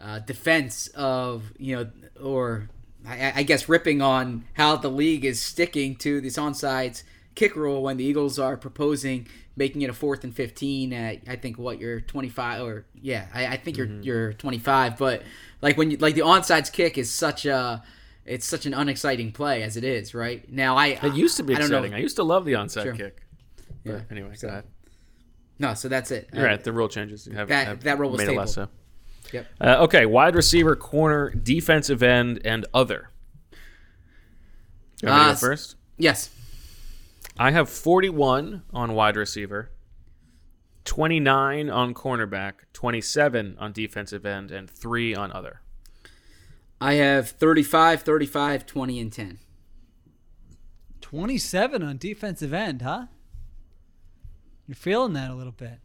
uh, defense of, you know, or I, I guess ripping on how the league is sticking to this onside kick rule when the Eagles are proposing making it a fourth and fifteen at I think what you're twenty-five or yeah I, I think you're mm-hmm. you're twenty-five, but like when you, like the onside kick is such a. It's such an unexciting play as it is, right? Now, I it used to be I exciting. I used to love the onside sure. kick. But yeah. Anyway, so, go ahead. No, so that's it. You're uh, right. The rule changes have, that, have that rule was made stable. It less so. Yep. Uh, okay, wide receiver, corner, defensive end, and other. You want me to go first? Yes. I have forty-one on wide receiver, twenty-nine on cornerback, twenty-seven on defensive end, and three on other. I have thirty-five, thirty-five, twenty, and ten. twenty-seven on defensive end, huh? You're feeling that a little bit.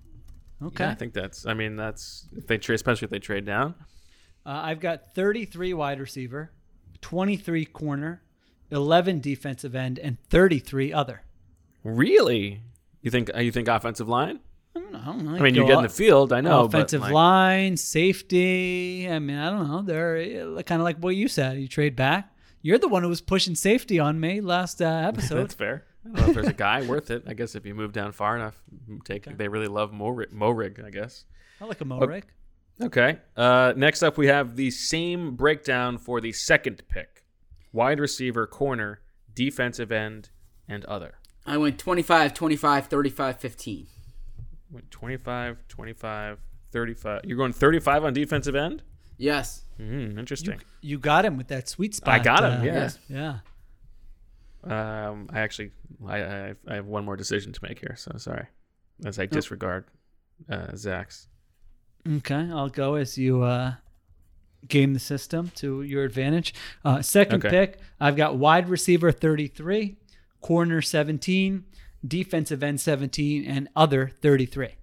Okay. Yeah, I think that's, I mean, that's, if they trade, especially if they trade down. Uh, I've got thirty-three wide receiver, twenty-three corner, eleven defensive end, and thirty-three other. Really? You think, you think offensive line? I don't know. I, don't know. I mean, you get in the field, I know. Offensive but like, line, safety. I mean, I don't know. They're kind of like what you said. You trade back. You're the one who was pushing safety on me last uh, episode. That's fair. I don't know if there's a guy worth it. I guess if you move down far enough, take. Okay. They really love Morig, Morig, I guess. I like a Morig. Okay. Uh, next up, we have the same breakdown for the second pick. Wide receiver, corner, defensive end, and other. I went twenty-five, twenty-five, thirty-five, fifteen. Went twenty-five, twenty-five, thirty-five. You're going thirty-five on defensive end? Yes. Mm, interesting. You, you got him with that sweet spot. I got him, uh, yeah. Yeah. Um, I actually I, I I have one more decision to make here, so sorry. As I disregard uh, Zach's. Okay, I'll go as you uh, game the system to your advantage. Uh, second okay. pick, I've got wide receiver thirty-three, corner seventeen, defensive end seventeen, and other thirty-three.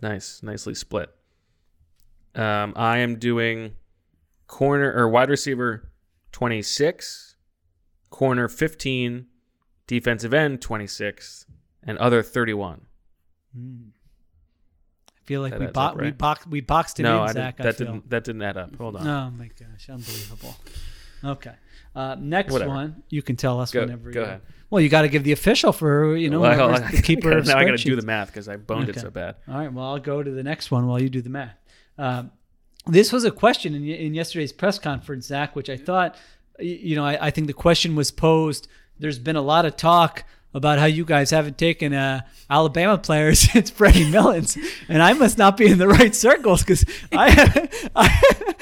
Nice. Nicely split. Um, I am doing corner or wide receiver twenty-six, corner fifteen, defensive end twenty-six, and other thirty-one. Mm. I feel like that we, bo- up, right? we, box- we boxed it no, in, I Zach. Didn't, that, I didn't, that didn't add up. Hold on. Oh, my gosh. Unbelievable. Okay. Uh, next Whatever. one, you can tell us go, whenever go you ahead. Well, you got to give the official for, you know, well, I, the keeper. Now I got to do the math because I boned okay. it so bad. All right. Well, I'll go to the next one while you do the math. Um, this was a question in, in yesterday's press conference, Zach, which I thought, you know, I, I think the question was posed. There's been a lot of talk about how you guys haven't taken uh, Alabama players since Freddie Millens, and I must not be in the right circles because I haven't, I,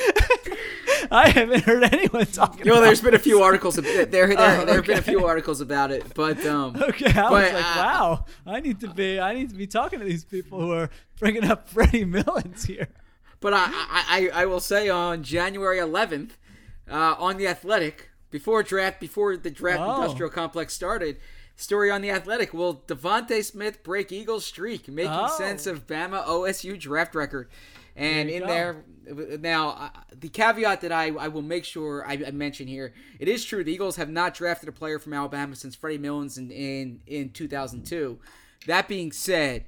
I haven't heard anyone talking. You know, about there's this. been a few articles. There, there, there, oh, okay. there have been a few articles about it, but um, okay, I was but, like, uh, wow, I need to be, I need to be talking to these people who are bringing up Freddie Millens here. But I, I, I will say on January eleventh, uh, on The Athletic, before draft, before the draft oh. industrial complex started, story on The Athletic, will DeVonta Smith break Eagles streak, making oh. sense of Bama O S U draft record? And there in go. there, now, uh, the caveat that I, I will make sure I, I mention here, it is true the Eagles have not drafted a player from Alabama since Freddie Millens in, in, in two thousand two. That being said,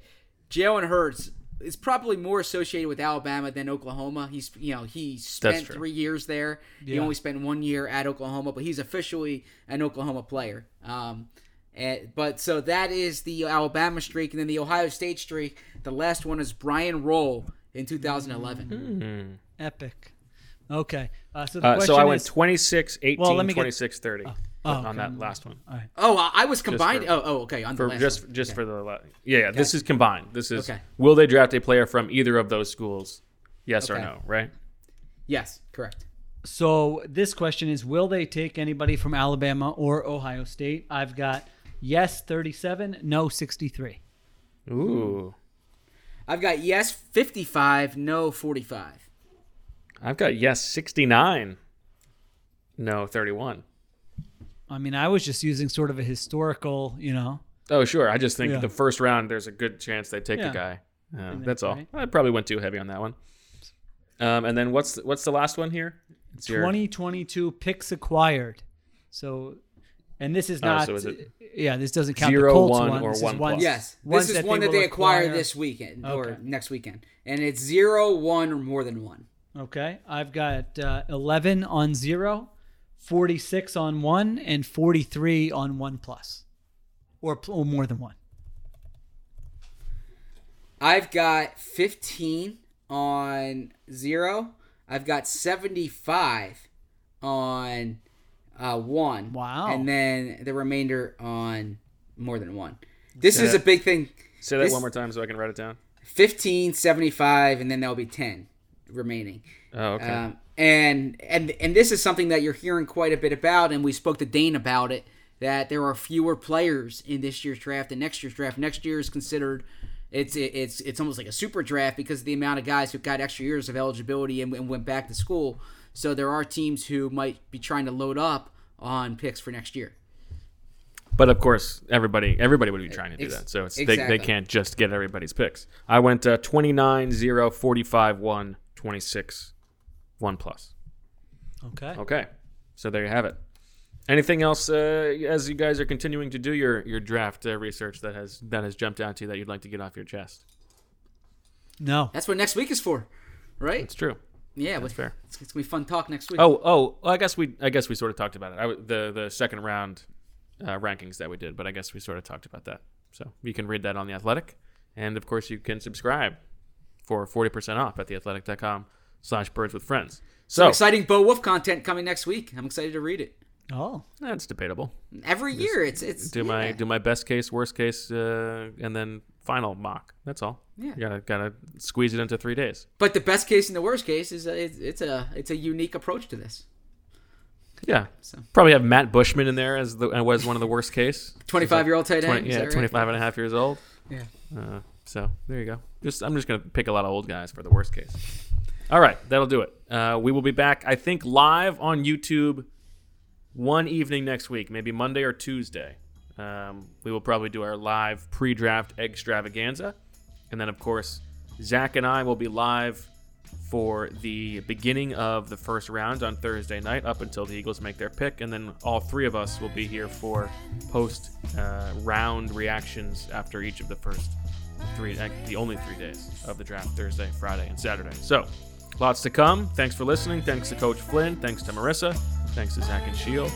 Jalen Hurts is probably more associated with Alabama than Oklahoma. He's, you know, he spent three years there. Yeah. He only spent one year at Oklahoma, but he's officially an Oklahoma player. Um, and, but so that is the Alabama streak. And then the Ohio State streak, the last one is Brian Roll in two thousand eleven. Mm-hmm. Epic. Okay. Uh, so, the uh, so I went twenty-six eighteen, well, twenty-six thirty oh, oh, on okay. that last one. All right. Oh, I was combined. For, oh, oh, okay. On the for, last just one. just okay. for the yeah, yeah. Okay. This is combined. This is okay. Will they draft a player from either of those schools? Yes okay. or no? Right. Yes, correct. So this question is: will they take anybody from Alabama or Ohio State? I've got yes thirty-seven, no sixty-three. Ooh. I've got yes fifty-five, no forty-five. I've got yes sixty-nine, no thirty-one. I mean, I was just using sort of a historical, you know. Oh, sure. I just think yeah. the first round, there's a good chance they take yeah. a guy. Uh, that's all. Right. I probably went too heavy on that one. Um, and then what's what's the last one here? It's twenty twenty-two your... picks acquired. So, and this is not. Oh, so is it yeah, this doesn't count. Zero, the Colts one, one. or this one plus. One, yes, this is that one they that they acquire, acquire this weekend okay. or next weekend, and it's zero, one, or more than one. Okay, I've got uh, eleven on zero, forty-six on one, and forty-three on one plus, or, or more than one. I've got fifteen on zero. I've got seventy-five on uh, one. Wow. And then the remainder on more than one. This Say is that. a big thing. Say that this, one more time so I can write it down. fifteen, seventy-five, and then that'll be ten. Remaining. Oh, okay. Um, and and and this is something that you're hearing quite a bit about, and we spoke to Dane about it, that there are fewer players in this year's draft than next year's draft. Next year is considered it's it's it's almost like a super draft because of the amount of guys who got extra years of eligibility and, and went back to school. So there are teams who might be trying to load up on picks for next year. But of course, everybody everybody would be trying to do that. So it's, exactly. they they can't just get everybody's picks. I went uh, twenty-nine zero, forty-five one. twenty-six, one plus. Okay. Okay. So there you have it. Anything else uh, as you guys are continuing to do your your draft uh, research that has that has jumped out to you that you'd like to get off your chest? No. That's what next week is for, right? That's true. Yeah, that's fair. It's, it's gonna be fun talk next week. Oh, oh. Well, I guess we I guess we sort of talked about it. I the the second round uh, rankings that we did, but I guess we sort of talked about that. So you can read that on The Athletic, and of course you can subscribe for forty percent off at theathletic.com slash birds with friends. So Some exciting Bo Wolf content coming next week. I'm excited to read it. Oh, that's debatable. Every Just year, it's it's do yeah. my do my best case, worst case, uh, and then final mock. That's all. Yeah, you gotta gotta squeeze it into three days. But the best case and the worst case is a, it's, it's a it's a unique approach to this. Yeah, so. Probably have Matt Bushman in there as the was one of the worst case. twenty-five year old tight end. twenty, yeah, right? twenty-five and a half years old. Yeah. Uh, So there you go. Just I'm just going to pick a lot of old guys for the worst case. All right. That'll do it. Uh, we will be back, I think, live on YouTube one evening next week, maybe Monday or Tuesday. Um, we will probably do our live pre-draft extravaganza. And then, of course, Zach and I will be live for the beginning of the first round on Thursday night up until the Eagles make their pick. And then all three of us will be here for post-round uh, reactions after each of the first three the only three days of the draft, Thursday, Friday, and Saturday. So lots to come. Thanks for listening. Thanks to Coach Flynn. Thanks to Marissa. Thanks to Zach and Sheila.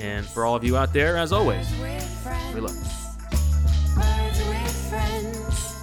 And for all of you out there, as always, we love you.